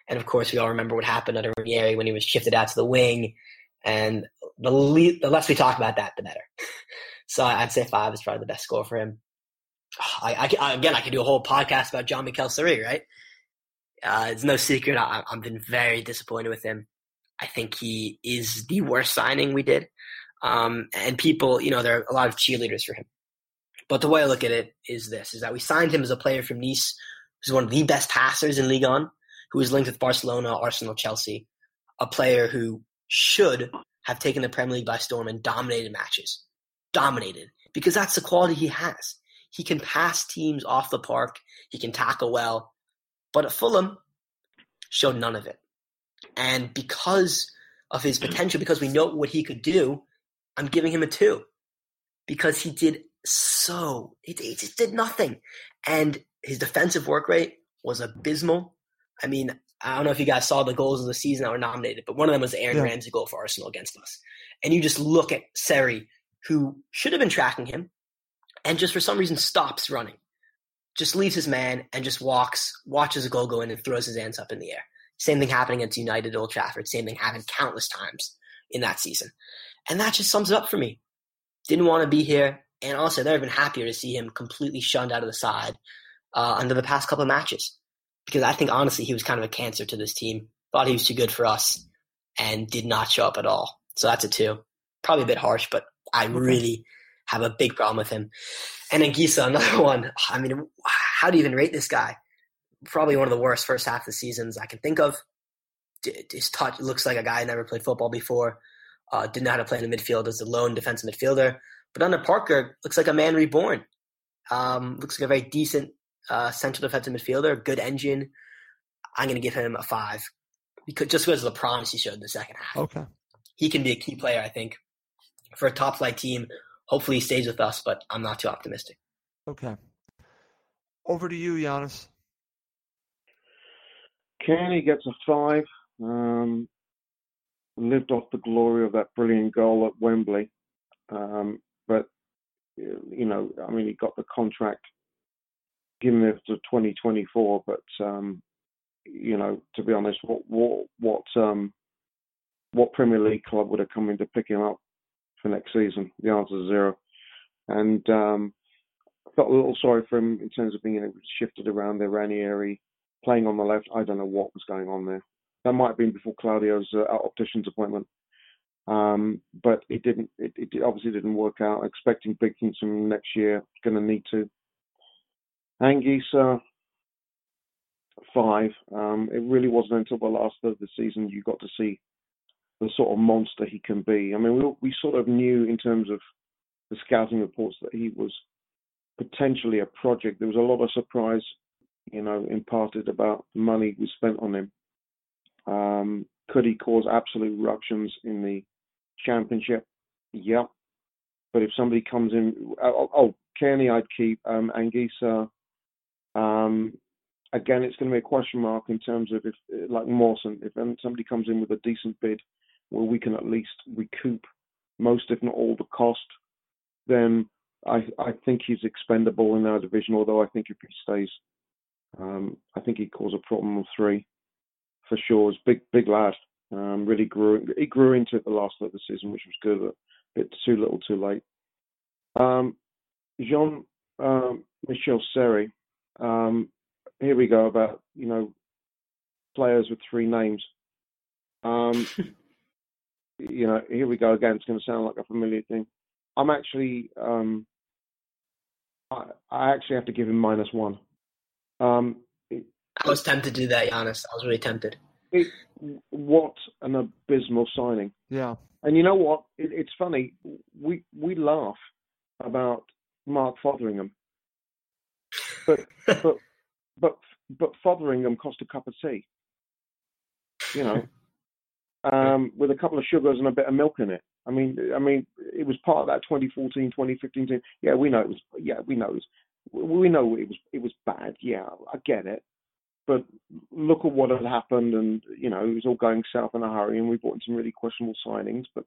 and of course, we all remember what happened under Ranieri when he was shifted out to the wing. And the, le- the less we talk about that, the better. So I'd say five is probably the best score for him. I, I, again, I could do a whole podcast about Jean Michaël Seri, right? Uh, it's no secret. I, I've been very disappointed with him. I think he is the worst signing we did. Um, and people, you know, there are a lot of cheerleaders for him. But the way I look at it is this, is that we signed him as a player from Nice, who's one of the best passers in Ligue one, who is linked with Barcelona, Arsenal, Chelsea, a player who should have taken the Premier League by storm and dominated matches. Dominated. Because that's the quality he has. He can pass teams off the park. He can tackle well. But at Fulham, showed none of it. And because of his potential, because we know what he could do, I'm giving him a two. Because he did so. He, he just did nothing. And his defensive work rate was abysmal. I mean, I don't know if you guys saw the goals of the season that were nominated, but one of them was the Aaron yeah. Ramsey goal for Arsenal against us. And you just look at Seri, who should have been tracking him, and just for some reason stops running, just leaves his man and just walks, watches a goal go in and throws his hands up in the air. Same thing happening against United, Old Trafford. Same thing happened countless times in that season. And that just sums it up for me. Didn't want to be here. And also, they've been happier to see him completely shunned out of the side uh, under the past couple of matches. Because I think, honestly, he was kind of a cancer to this team. Thought he was too good for us and did not show up at all. So that's a two. Probably a bit harsh, but I really have a big problem with him. And Anguissa, another one. I mean, how do you even rate this guy? Probably one of the worst first half of the seasons I can think of. His touch looks like a guy who never played football before. Uh, didn't know how to play in the midfield as a lone defensive midfielder. But under Parker, looks like a man reborn. Um, looks like a very decent Uh, central defensive midfielder, good engine. I'm going to give him a five. We could, just because of the promise he showed in the second half. Okay. He can be a key player, I think, for a top-flight team. Hopefully he stays with us, but I'm not too optimistic. Okay. Over to you, Giannis. Cairney gets a five. Um, lived off the glory of that brilliant goal at Wembley. Um, but, you know, I mean, he got the contract given it to twenty twenty-four, but um, you know, to be honest, what what what um, what Premier League club would have come in to pick him up for next season? The answer is zero. And um, I felt a little sorry for him in terms of being, you know, shifted around there. Ranieri playing on the left. I don't know what was going on there. That might have been before Claudio's uh, optician's appointment, um, but it didn't. It, it obviously didn't work out. Expecting big things from next year. Going to need to. Anguissa, five. Um, it really wasn't until the last third of the season you got to see the sort of monster he can be. I mean, we, we sort of knew in terms of the scouting reports that he was potentially a project. There was a lot of surprise, you know, imparted about the money we spent on him. Um, Could he cause absolute ructions in the Championship? Yep. But if somebody comes in, oh, oh Cairney I'd keep, um, Anguissa. Um, again, it's going to be a question mark in terms of, if, like Mawson, if somebody comes in with a decent bid where we can at least recoup most, if not all, the cost, then I, I think he's expendable in our division, although I think if he stays, um, I think he'd cause a problem of three, for sure. He's big, big lad. Um, really grew, he grew into it the last of the season, which was good, a bit too little too late. Um, Jean um, Michaël Seri, um, here we go about, you know, players with three names. Um, you know, here we go again. It's going to sound like a familiar thing. I'm actually, um, I, I actually have to give him minus one. Um, it, I was tempted to do that, Giannis. I was really tempted. It, what an abysmal signing. Yeah. And you know what? It, it's funny. We we laugh about Mark Fotheringham. But, but, but, but Fotheringham cost a cup of tea. You know, um, with a couple of sugars and a bit of milk in it. I mean, I mean, it was part of that twenty fourteen, twenty fifteen team. Yeah, we know it was. Yeah, we know it was. We know it was. It was bad. Yeah, I get it. But look at what had happened, and you know, it was all going south in a hurry, and we brought in some really questionable signings. But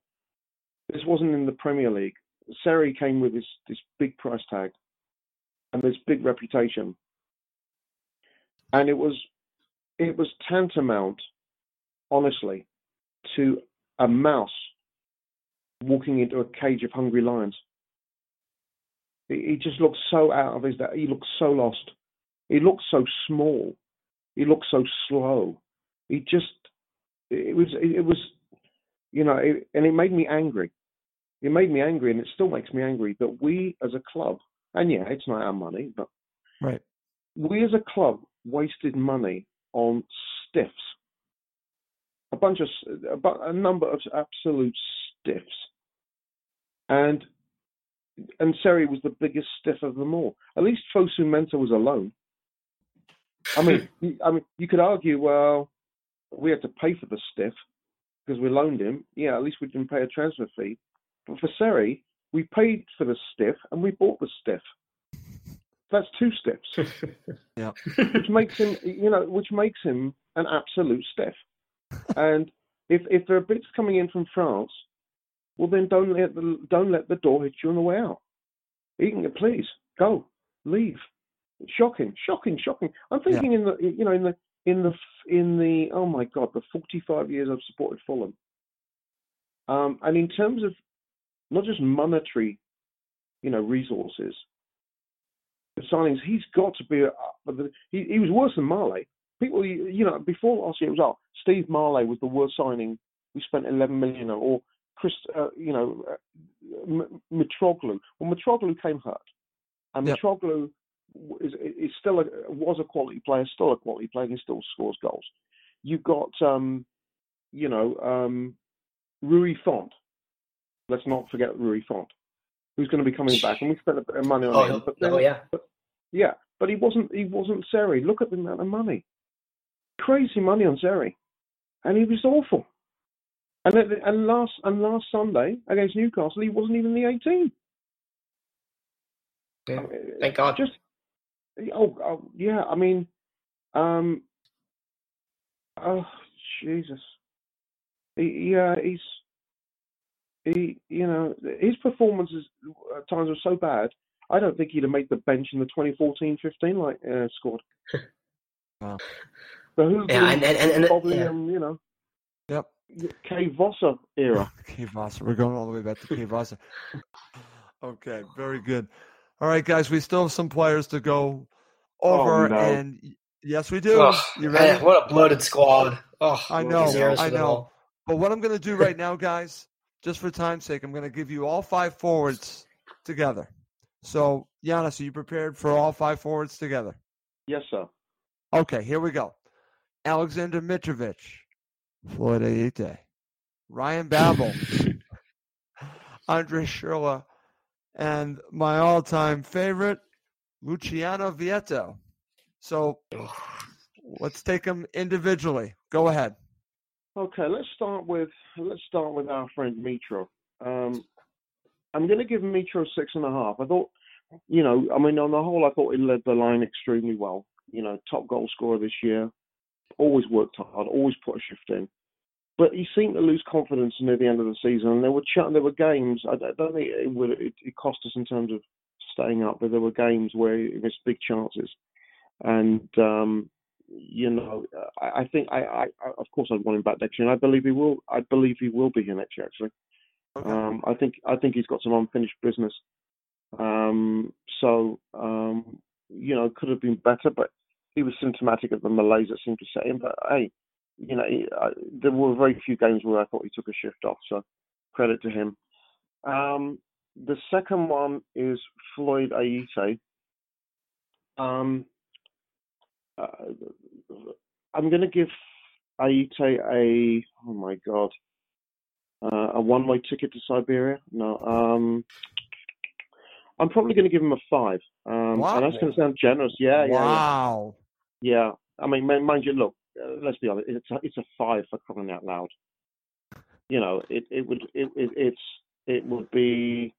this wasn't in the Premier League. Seri came with this this big price tag and this big reputation, and it was it was tantamount, honestly, to a mouse walking into a cage of hungry lions. He just looked so out of his depth. He looked so lost. He looked so small. He looked so slow. He just, it was, it was, you know, it, and it made me angry. It made me angry, and it still makes me angry that we as a club, and yeah, it's not our money, but right, we as a club wasted money on stiffs. A bunch of, a, a number of absolute stiffs. And and Seri was the biggest stiff of them all. At least Fosu-Mensah was alone. I mean, I mean, you could argue, well, we had to pay for the stiff because we loaned him. Yeah, at least we didn't pay a transfer fee. But for Seri, we paid for the stiff and we bought the stiff. That's two stiffs. Yeah, which makes him, you know, which makes him an absolute stiff. And if if there are bits coming in from France, well, then don't let the don't let the door hit you on the way out. You can please go, leave. Shocking, shocking, shocking. I'm thinking yeah. in the you know in the in the in the oh my god, the forty-five years I've supported Fulham. Um, and in terms of not just monetary, you know, resources, the signings, he's got to be. Uh, he, he was worse than Marley. People, you, you know, before last year it was oh, Steve Marley was the worst signing. We spent eleven million or. Chris, uh, you know, uh, Mitroglou. Well, Mitroglou came hurt, and yep. Mitroglou is, is still a, was a quality player, still a quality player, and he still scores goals. You've got, um, you know, um, Rui Font. Let's not forget Rui Font, who's going to be coming back, and we spent a bit of money on oh, him. But then, oh yeah, but, yeah, but he wasn't. He wasn't Seri. Look at the amount of money, crazy money on Seri, and he was awful. And, and last and last Sunday against Newcastle, he wasn't even the eighteen. Yeah, thank God. Just oh, oh yeah. I mean, um, oh Jesus, he, yeah, he's he. You know, his performances at times were so bad. I don't think he'd have made the bench in the twenty fourteen fifteen like uh, squad. Wow. So who? Yeah, and, and, and, probably, yeah. um, you know. Yep. K. Vosser era. K. Vosser. We're going all the way back to K. Vosser. Okay, very good. All right, guys, we still have some players to go over. Oh, no. And yes, we do. Oh, you ready? Man, what a bloated squad. Oh, I know, I know. But what I'm going to do right now, guys, just for time's sake, I'm going to give you all five forwards together. So, Giannis, are you prepared for all five forwards together? Yes, sir. Okay, here we go. Aleksandar Mitrović. Floyd Ayité, Ryan Babel, André Schürrle, and my all-time favorite, Luciano Vietto. So let's take them individually. Go ahead. Okay, let's start with let's start with our friend Mitro. Um, I'm going to give Mitro six and a half. I thought, you know, I mean, on the whole, I thought he led the line extremely well. You know, top goal scorer this year, always worked hard, always put a shift in. But he seemed to lose confidence near the end of the season, and there were ch- there were games. I don't think it would it, it cost us in terms of staying up, but there were games where he missed big chances, and. Um, You know, I, I think I, I, of course, I'd want him back next year, and I believe he will. I believe he will be here next year. Actually, okay. um, I think I think he's got some unfinished business. Um, so um, you know, could have been better, but he was symptomatic of the malaise that seemed to set in. But hey, you know, he, I, there were very few games where I thought he took a shift off. So credit to him. Um, the second one is Floyd Ayité. Um. Uh, I'm going to give Ayité a, oh my God, uh, a one-way ticket to Siberia. No, um, I'm probably going to give him a five. Um, wow. And that's going to sound generous. Yeah, yeah. Wow. Yeah. I mean, mind you, look, uh, let's be honest. It's a, it's a five for crying out loud. You know, it, it would, it, it, it's, it would be,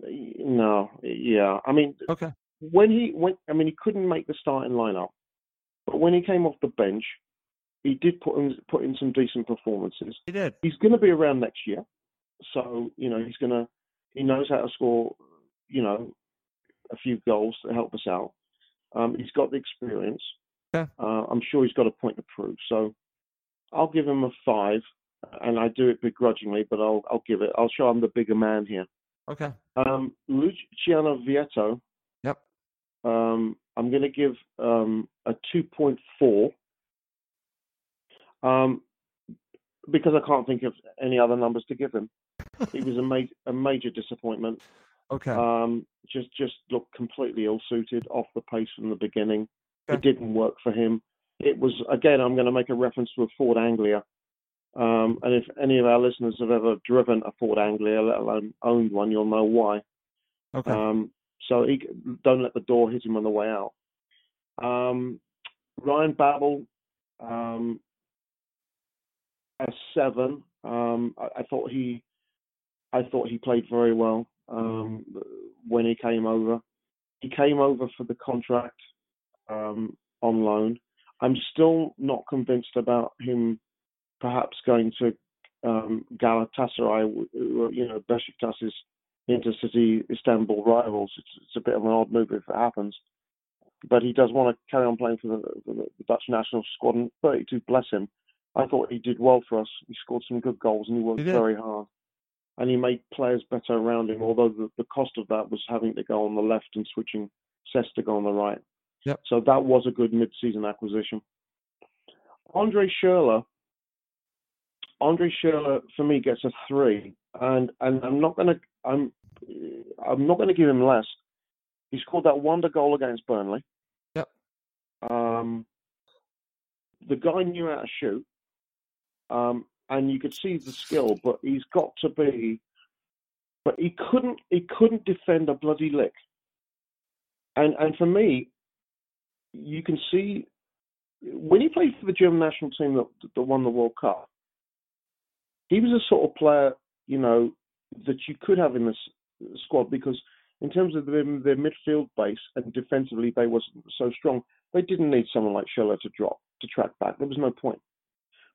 no, yeah. I mean, okay. When he went, I mean, he couldn't make the starting lineup, but when he came off the bench, he did put in put in some decent performances. He did. He's going to be around next year, so you know he's going to he knows how to score, you know, a few goals to help us out. Um, he's got the experience. Yeah. Uh, I'm sure he's got a point to prove. So I'll give him a five, and I do it begrudgingly, but I'll I'll give it. I'll show I'm the bigger man here. Okay. Um, Luciano Vietto. Um, I'm going to give um, a two point four um, because I can't think of any other numbers to give him. It was a, ma- a major disappointment. Okay. Um, just just looked completely ill-suited, off the pace from the beginning. Okay. It didn't work for him. It was, again, I'm going to make a reference to a Ford Anglia. Um, and if any of our listeners have ever driven a Ford Anglia, let alone owned one, you'll know why. Okay. Um, So he, don't let the door hit him on the way out. Um, Ryan Babel, um, a seven. Um, I, I thought he, I thought he played very well um, when he came over. He came over for the contract um, on loan. I'm still not convinced about him perhaps going to um, Galatasaray, you know, Besiktas's intercity Istanbul rivals. It's, it's a bit of an odd move if it happens, but he does want to carry on playing for the, for the Dutch national squad. And thirty-two, bless him. I thought he did well for us. He scored some good goals and he worked he very hard. And he made players better around him. Although the, the cost of that was having to go on the left and switching Cesc to go on the right. Yep. So that was a good mid-season acquisition. André Schürrle. André Schürrle for me gets a three, and and I'm not going to. I'm I'm not going to give him less. He scored that wonder goal against Burnley. Yep. Um, the guy knew how to shoot, um, and you could see the skill. But he's got to be. But he couldn't. He couldn't defend a bloody lick. And and for me, you can see when he played for the German national team that that won the World Cup. He was a sort of player, you know, that you could have in this squad because in terms of their, their midfield base and defensively they wasn't so strong. They didn't need someone like Schürrle to drop, to track back. There was no point.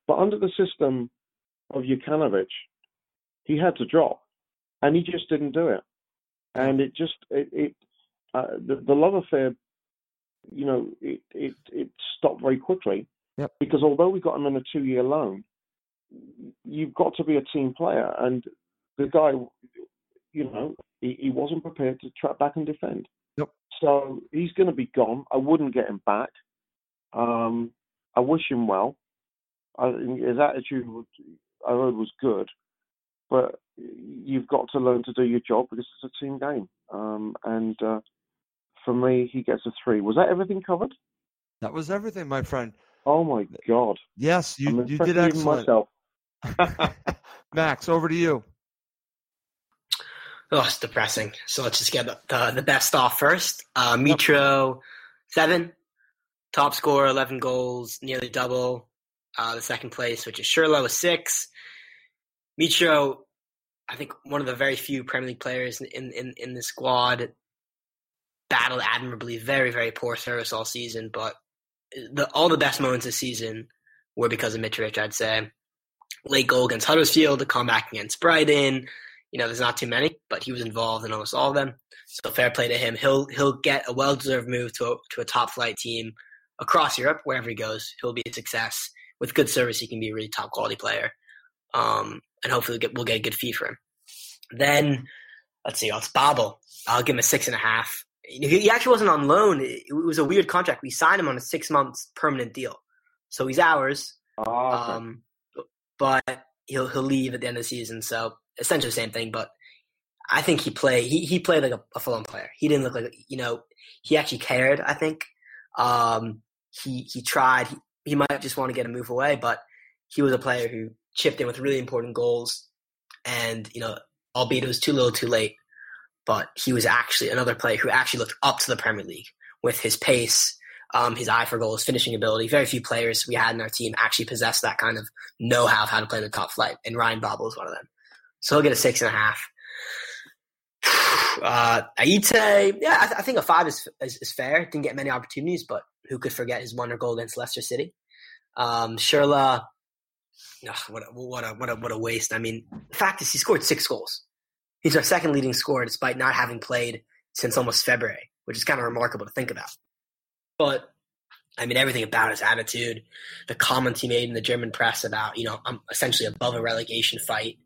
But under the system of Jukanovic, he had to drop and he just didn't do it. And it just, it, it uh, the, the love affair, you know, it, it, it stopped very quickly. Yep. Because although we got him on a two-year loan, you've got to be a team player, and the guy, you know, he, he wasn't prepared to track back and defend. Yep. So he's going to be gone. I wouldn't get him back. Um, I wish him well. I, his attitude, I heard, was good, but you've got to learn to do your job because it's a team game. Um, and uh, for me, he gets a three. Was that everything covered? That was everything, my friend. Oh my God! Yes, you I'm you did excellent. Myself. Max, over to you. Oh, it's depressing. So let's just get the, the best off first. Uh, Mitro, seven. Top scorer, eleven goals, nearly double. uh, the second place, which is Schürrle with six. Mitro, I think one of the very few Premier League players in, in, in the squad, battled admirably, very, very poor service all season, but the, all the best moments this season were because of Mitrović, I'd say. Late goal against Huddersfield, a comeback against Brighton. You know, there's not too many, but he was involved in almost all of them. So fair play to him. He'll he'll get a well-deserved move to a, to a top-flight team across Europe, wherever he goes. He'll be a success. With good service, he can be a really top-quality player. Um, and hopefully we'll get, we'll get a good fee for him. Then, let's see, it's Babel. I'll give him a six and a half. He actually wasn't on loan. It was a weird contract. We signed him on a six-month permanent deal. So he's ours. Oh, okay. um, but he'll he'll leave at the end of the season. So essentially the same thing, but I think he played he, – he played like a, a full-on player. He didn't look like – you know, he actually cared, I think. Um, he he tried. He, he might just want to get a move away, but he was a player who chipped in with really important goals. And, you know, albeit it was too little too late, but he was actually another player who actually looked up to the Premier League with his pace, um, his eye for goals, finishing ability. Very few players we had in our team actually possessed that kind of know-how of how to play in the top flight, and Ryan Babel is one of them. So he'll get a six and a half. Uh, Ayité, yeah, I, th- I think a five is, is is fair. Didn't get many opportunities, but who could forget his wonder goal against Leicester City? Um, Schürrle, ugh, what a, what a what a what a waste. I mean, the fact is he scored six goals. He's our second leading scorer, despite not having played since almost February, which is kind of remarkable to think about. But I mean, everything about his attitude, the comments he made in the German press about, you know, I'm essentially above a relegation fight.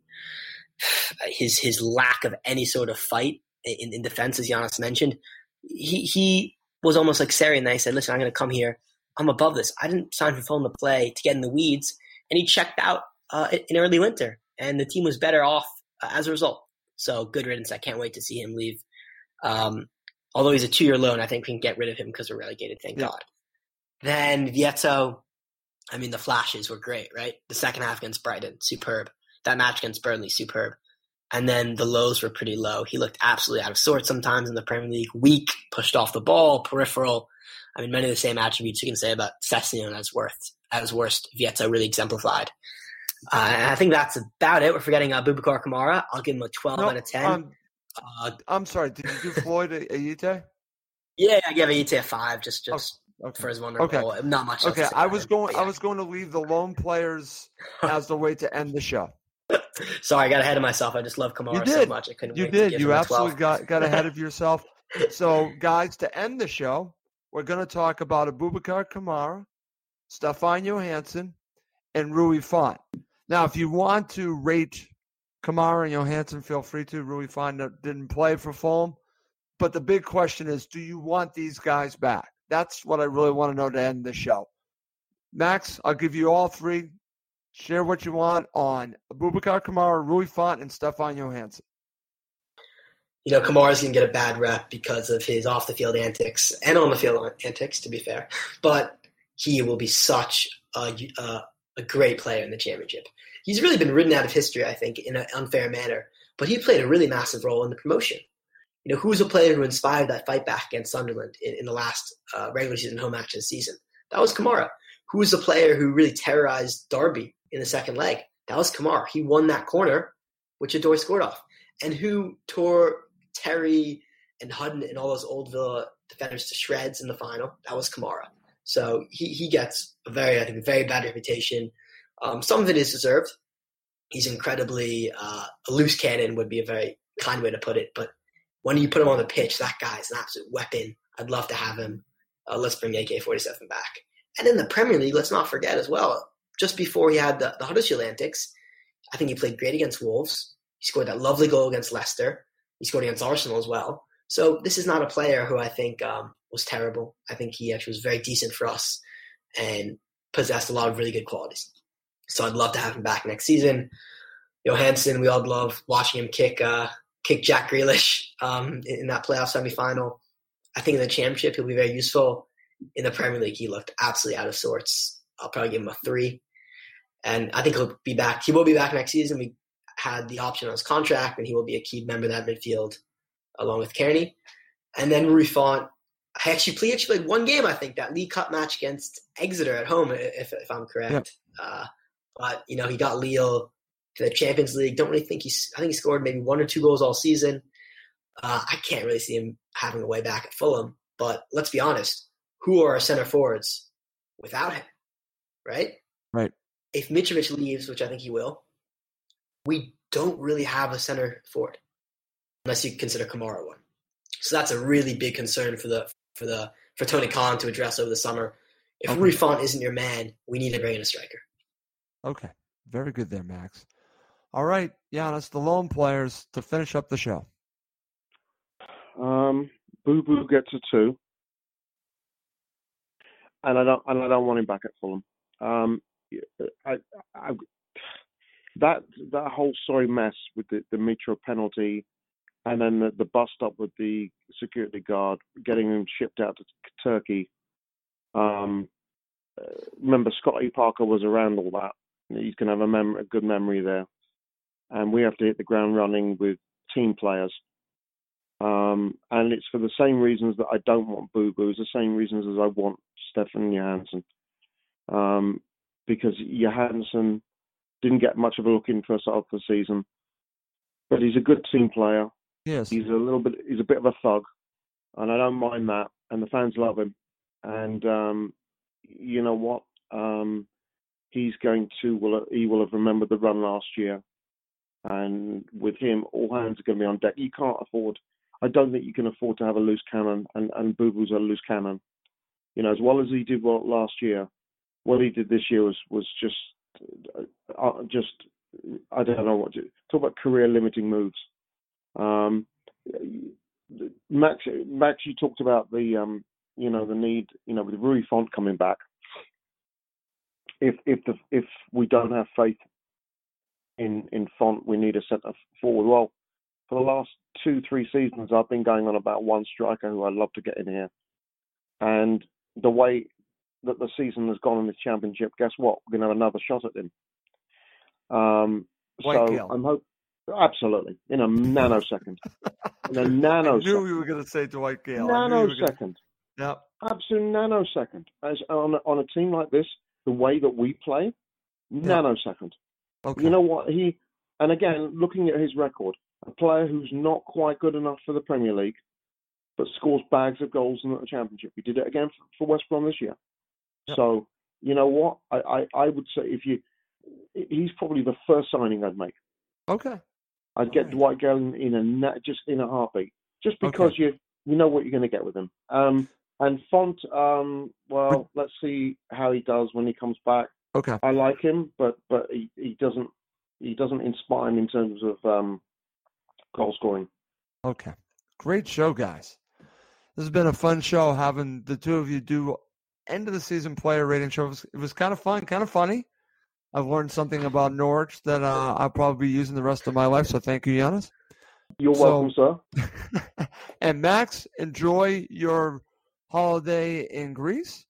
His his lack of any sort of fight in, in defense, as Giannis mentioned, he he was almost like Seri, and I said, listen, I'm going to come here. I'm above this. I didn't sign for Fulham to play, to get in the weeds. And he checked out uh, in early winter, and the team was better off uh, as a result. So good riddance. I can't wait to see him leave. Um, although he's a two-year loan, I think we can get rid of him because we're relegated, thank yeah. God. Then Vietto, I mean, the flashes were great, right? The second half against Brighton, superb. That match against Burnley, superb. And then the lows were pretty low. He looked absolutely out of sorts sometimes in the Premier League. Weak, pushed off the ball, peripheral. I mean, many of the same attributes you can say about Sessegnon as worst. As worst, Vietto really exemplified. Uh, and I think that's about it. We're forgetting uh, Boubacar Kamara. I'll give him a twelve no, out of ten. Um, uh, I'm sorry, did you do Floyd Ayité? Yeah, I gave Ayité a five just, just oh, okay. for his wonderful okay. goal. Not much. Okay, I was him, going. Yeah. I was going to leave the lone players as the way to end the show. Sorry, I got ahead of myself. I just love Kamara so much. I couldn't you wait did. to give You him absolutely got, got ahead of yourself. So, guys, to end the show, we're going to talk about Abubakar Kamara, Stefan Johansson, and Rui Font. Now, if you want to rate Kamara and Johansson, feel free to. Rui Font didn't play for Fulham. But the big question is, do you want these guys back? That's what I really want to know to end the show. Max, I'll give you all three. Share what you want on Boubacar Kamara, Rui Font, and Stefan Johansson. You know, Kamara's going to get a bad rep because of his off-the-field antics and on-the-field antics, to be fair. But he will be such a, a, a great player in the championship. He's really been ridden out of history, I think, in an unfair manner. But he played a really massive role in the promotion. You know, who's a player who inspired that fight back against Sunderland in, in the last uh, regular season home match of the season? That was Kamara. Who was the player who really terrorized Derby in the second leg? That was Kamara. He won that corner, which Odoi scored off. And who tore Terry and Hudden and all those old Villa defenders to shreds in the final? That was Kamara. So he, he gets a very, I think, a very bad reputation. Um, some of it is deserved. He's incredibly uh, – a loose cannon would be a very kind way to put it. But when you put him on the pitch, that guy is an absolute weapon. I'd love to have him. Uh, let's bring A K forty-seven back. And in the Premier League, let's not forget as well, just before he had the, the Huddersfield antics, I think he played great against Wolves. He scored that lovely goal against Leicester. He scored against Arsenal as well. So this is not a player who I think um, was terrible. I think he actually was very decent for us and possessed a lot of really good qualities. So I'd love to have him back next season. Johansson, we all love watching him kick uh, kick Jack Grealish um, in, in that playoff semifinal. I think in the championship he'll be very useful. In the Premier League, he looked absolutely out of sorts. I'll probably give him a three. And I think he'll be back. He will be back next season. We had the option on his contract, and he will be a key member of that midfield along with Cairney. And then Rui Font, I actually played, actually played one game, I think, that League Cup match against Exeter at home, if, if I'm correct. Uh, but, you know, he got Lille to the Champions League. Don't really think he's – I think he scored maybe one or two goals all season. Uh, I can't really see him having a way back at Fulham. But let's be honest, who are our center forwards without him, right? Right. If Mitrović leaves, which I think he will, we don't really have a center forward unless you consider Kamara one. So that's a really big concern for the for the for Tony Khan to address over the summer. If okay. Ruud Font isn't your man, we need to bring in a striker. Okay, very good there, Max. All right, Giannis, the lone players to finish up the show. Um, Boo Boo gets a two, and I don't and I don't want him back at Fulham. Um, I, I that that whole sorry mess with the, the Mitro penalty. And then the, the bust-up with the security guard, getting him shipped out to Turkey. Um, remember, Scotty Parker was around all that. He's going to have a, mem- a good memory there. And we have to hit the ground running with team players. Um, and it's for the same reasons that I don't want Boo Boo. It's the same reasons as I want Stefan Johansson. Um, because Johansson didn't get much of a look in first half of the season. But he's a good team player. Yes. He's a little bit. He's a bit of a thug, and I don't mind that. And the fans love him. And um, you know what? Um, he's going to. Will he will have remembered the run last year, and with him, all hands are going to be on deck. You can't afford. I don't think you can afford to have a loose cannon. And and Boo Boo's a loose cannon. You know, as well as he did well last year, what he did this year was was just uh, just I don't know what to talk about career limiting moves. Um, Max, Max, you talked about the, um, you know, the need, you know, with Ruud Font coming back. If if the if we don't have faith in in Font, we need a centre forward. Well, for the last two three seasons, I've been going on about one striker who I'd love to get in here. And the way that the season has gone in the Championship, guess what? We're gonna have another shot at him. Um, so kill. I'm hoping. Absolutely, in a nanosecond. In a nanosecond. I knew we were going to say Dwight Gale. Nanosecond. We gonna... Yep. Absolute nanosecond. As on on a team like this, the way that we play, yep. nanosecond. Okay. You know what he? And again, looking at his record, a player who's not quite good enough for the Premier League, but scores bags of goals in the Championship. He did it again for, for West Brom this year. Yep. So you know what? I, I, I would say if you, he's probably the first signing I'd make. Okay. I'd get right. Dwight Gale in a na- just in a heartbeat, just because okay. you you know what you're going to get with him. Um, and Font, um, well, let's see how he does when he comes back. Okay, I like him, but but he, he doesn't he doesn't inspire me in terms of um, goal scoring. Okay, great show, guys. This has been a fun show having the two of you do end of the season player rating show. It was, it was kind of fun, kind of funny. I've learned something about Norwich that uh, I'll probably be using the rest of my life, so thank you, Giannis. You're welcome, so, sir. And, Max, enjoy your holiday in Greece.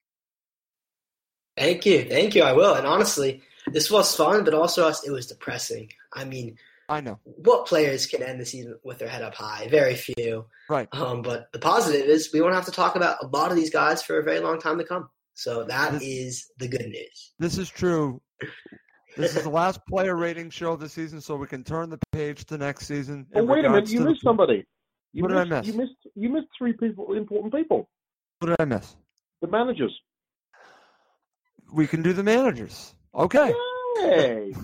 Thank you. Thank you. I will. And, honestly, this was fun, but also it was depressing. I mean, I know what players can end the season with their head up high? Very few. Right. Um, but the positive is we won't have to talk about a lot of these guys for a very long time to come. So that this, is the good news. This is true. This is the last player rating show this season, so we can turn the page to next season. Oh, wait a minute. You missed the... somebody. You what missed, did I miss? You missed, you missed three people, important people. What did I miss? The managers. We can do the managers. Okay. Yay.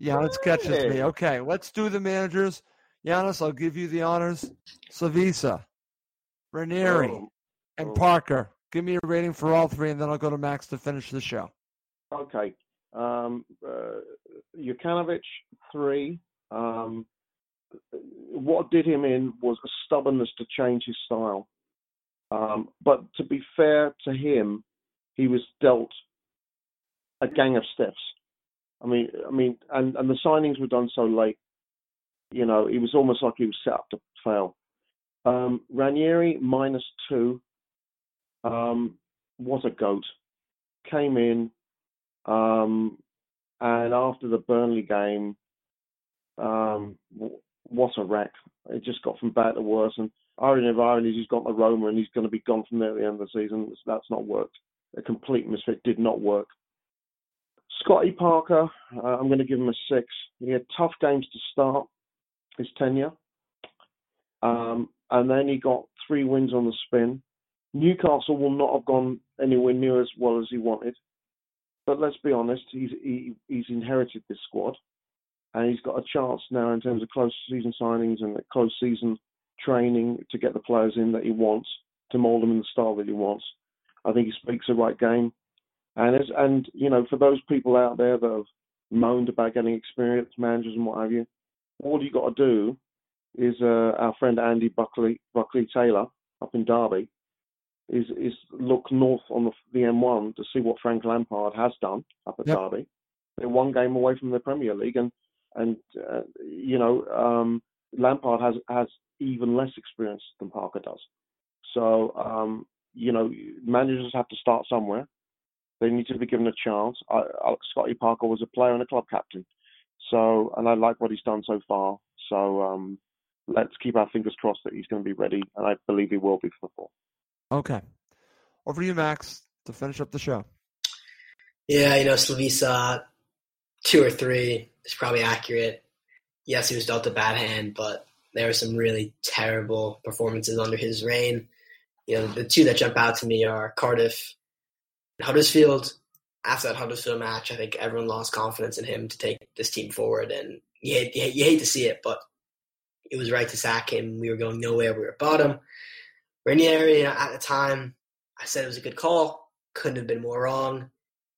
Giannis catches me. Okay, let's do the managers. Giannis, I'll give you the honors. Savisa, Ranieri, oh. and oh. Parker. Give me a rating for all three, and then I'll go to Max to finish the show. Okay. Um, uh, Jukanovic, three. Um, what did him in was a stubbornness to change his style. Um, but to be fair to him, he was dealt a gang of stiffs. I mean, I mean, and, and the signings were done so late. You know, it was almost like he was set up to fail. Um, Ranieri, minus two. Um, what a goat. Came in. Um, and after the Burnley game, um, w- what a wreck. It just got from bad to worse. And irony of ironies, he's gone to Roma and he's going to be gone from there at the end of the season. That's not worked. A complete misfit. Did not work. Scotty Parker, uh, I'm going to give him a six. He had tough games to start his tenure. Um, and then he got three wins on the spin. Newcastle will not have gone anywhere near as well as he wanted. But let's be honest, he's he, he's inherited this squad. And he's got a chance now in terms of close season signings and close season training to get the players in that he wants, to mould them in the style that he wants. I think he speaks the right game. And, it's, and you know, for those people out there that have moaned about getting experienced managers and what have you, all you got to do is uh, our friend Andy Buckley Buckley Taylor up in Derby is is look north on the, the M one to see what Frank Lampard has done up at yep. Derby. They're one game away from the Premier League, and and uh, you know um, Lampard has has even less experience than Parker does. So um, you know managers have to start somewhere. They need to be given a chance. I, I, Scotty Parker was a player and a club captain, so and I like what he's done so far. So um, let's keep our fingers crossed that he's going to be ready, and I believe he will be for the fall. Okay, over to you, Max, to finish up the show. Yeah, you know, Slavica, two or three is probably accurate. Yes, he was dealt a bad hand, but there were some really terrible performances under his reign. You know, the two that jump out to me are Cardiff. Huddersfield, after that Huddersfield match, I think everyone lost confidence in him to take this team forward. And you hate, you hate, you hate to see it, but it was right to sack him. We were going nowhere. We were bottom. Ranieri, you know, at the time, I said it was a good call. Couldn't have been more wrong.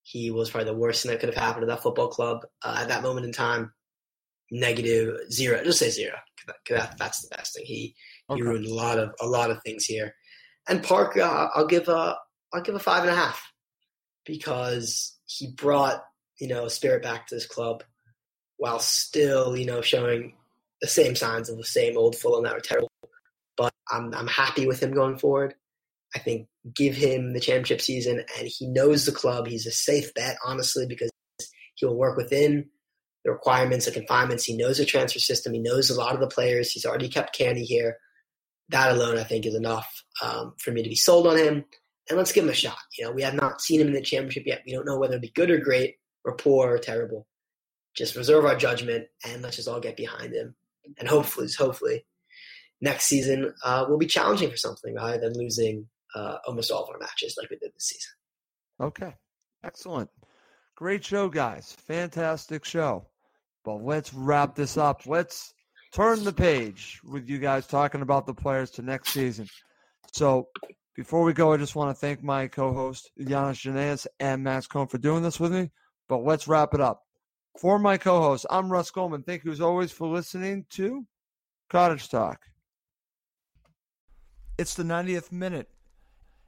He was probably the worst thing that could have happened to that football club uh, at that moment in time. Negative zero. Just say zero. Cause that, that's the best thing. He okay. he ruined a lot of a lot of things here. And Parker, uh, I'll give a I'll give a five and a half. Because he brought, you know, spirit back to this club while still, you know, showing the same signs of the same old Fulham that were terrible. But I'm I'm happy with him going forward. I think give him the championship season, and he knows the club. He's a safe bet, honestly, because he will work within the requirements and confinements. He knows the transfer system. He knows a lot of the players. He's already kept Cairney here. That alone, I think, is enough um, for me to be sold on him. And let's give him a shot. You know, we have not seen him in the championship yet. We don't know whether it'll be good or great or poor or terrible. Just reserve our judgment and let's just all get behind him. And hopefully, hopefully, next season uh, we'll be challenging for something rather than losing uh, almost all of our matches like we did this season. Okay. Excellent. Great show, guys. Fantastic show. But let's wrap this up. Let's turn the page with you guys talking about the players to next season. So before we go, I just want to thank my co-host, Yana Janaeus and Max Cohen, for doing this with me. But let's wrap it up. For my co-host, I'm Russ Goldman. Thank you, as always, for listening to Cottage Talk. It's the ninetieth minute,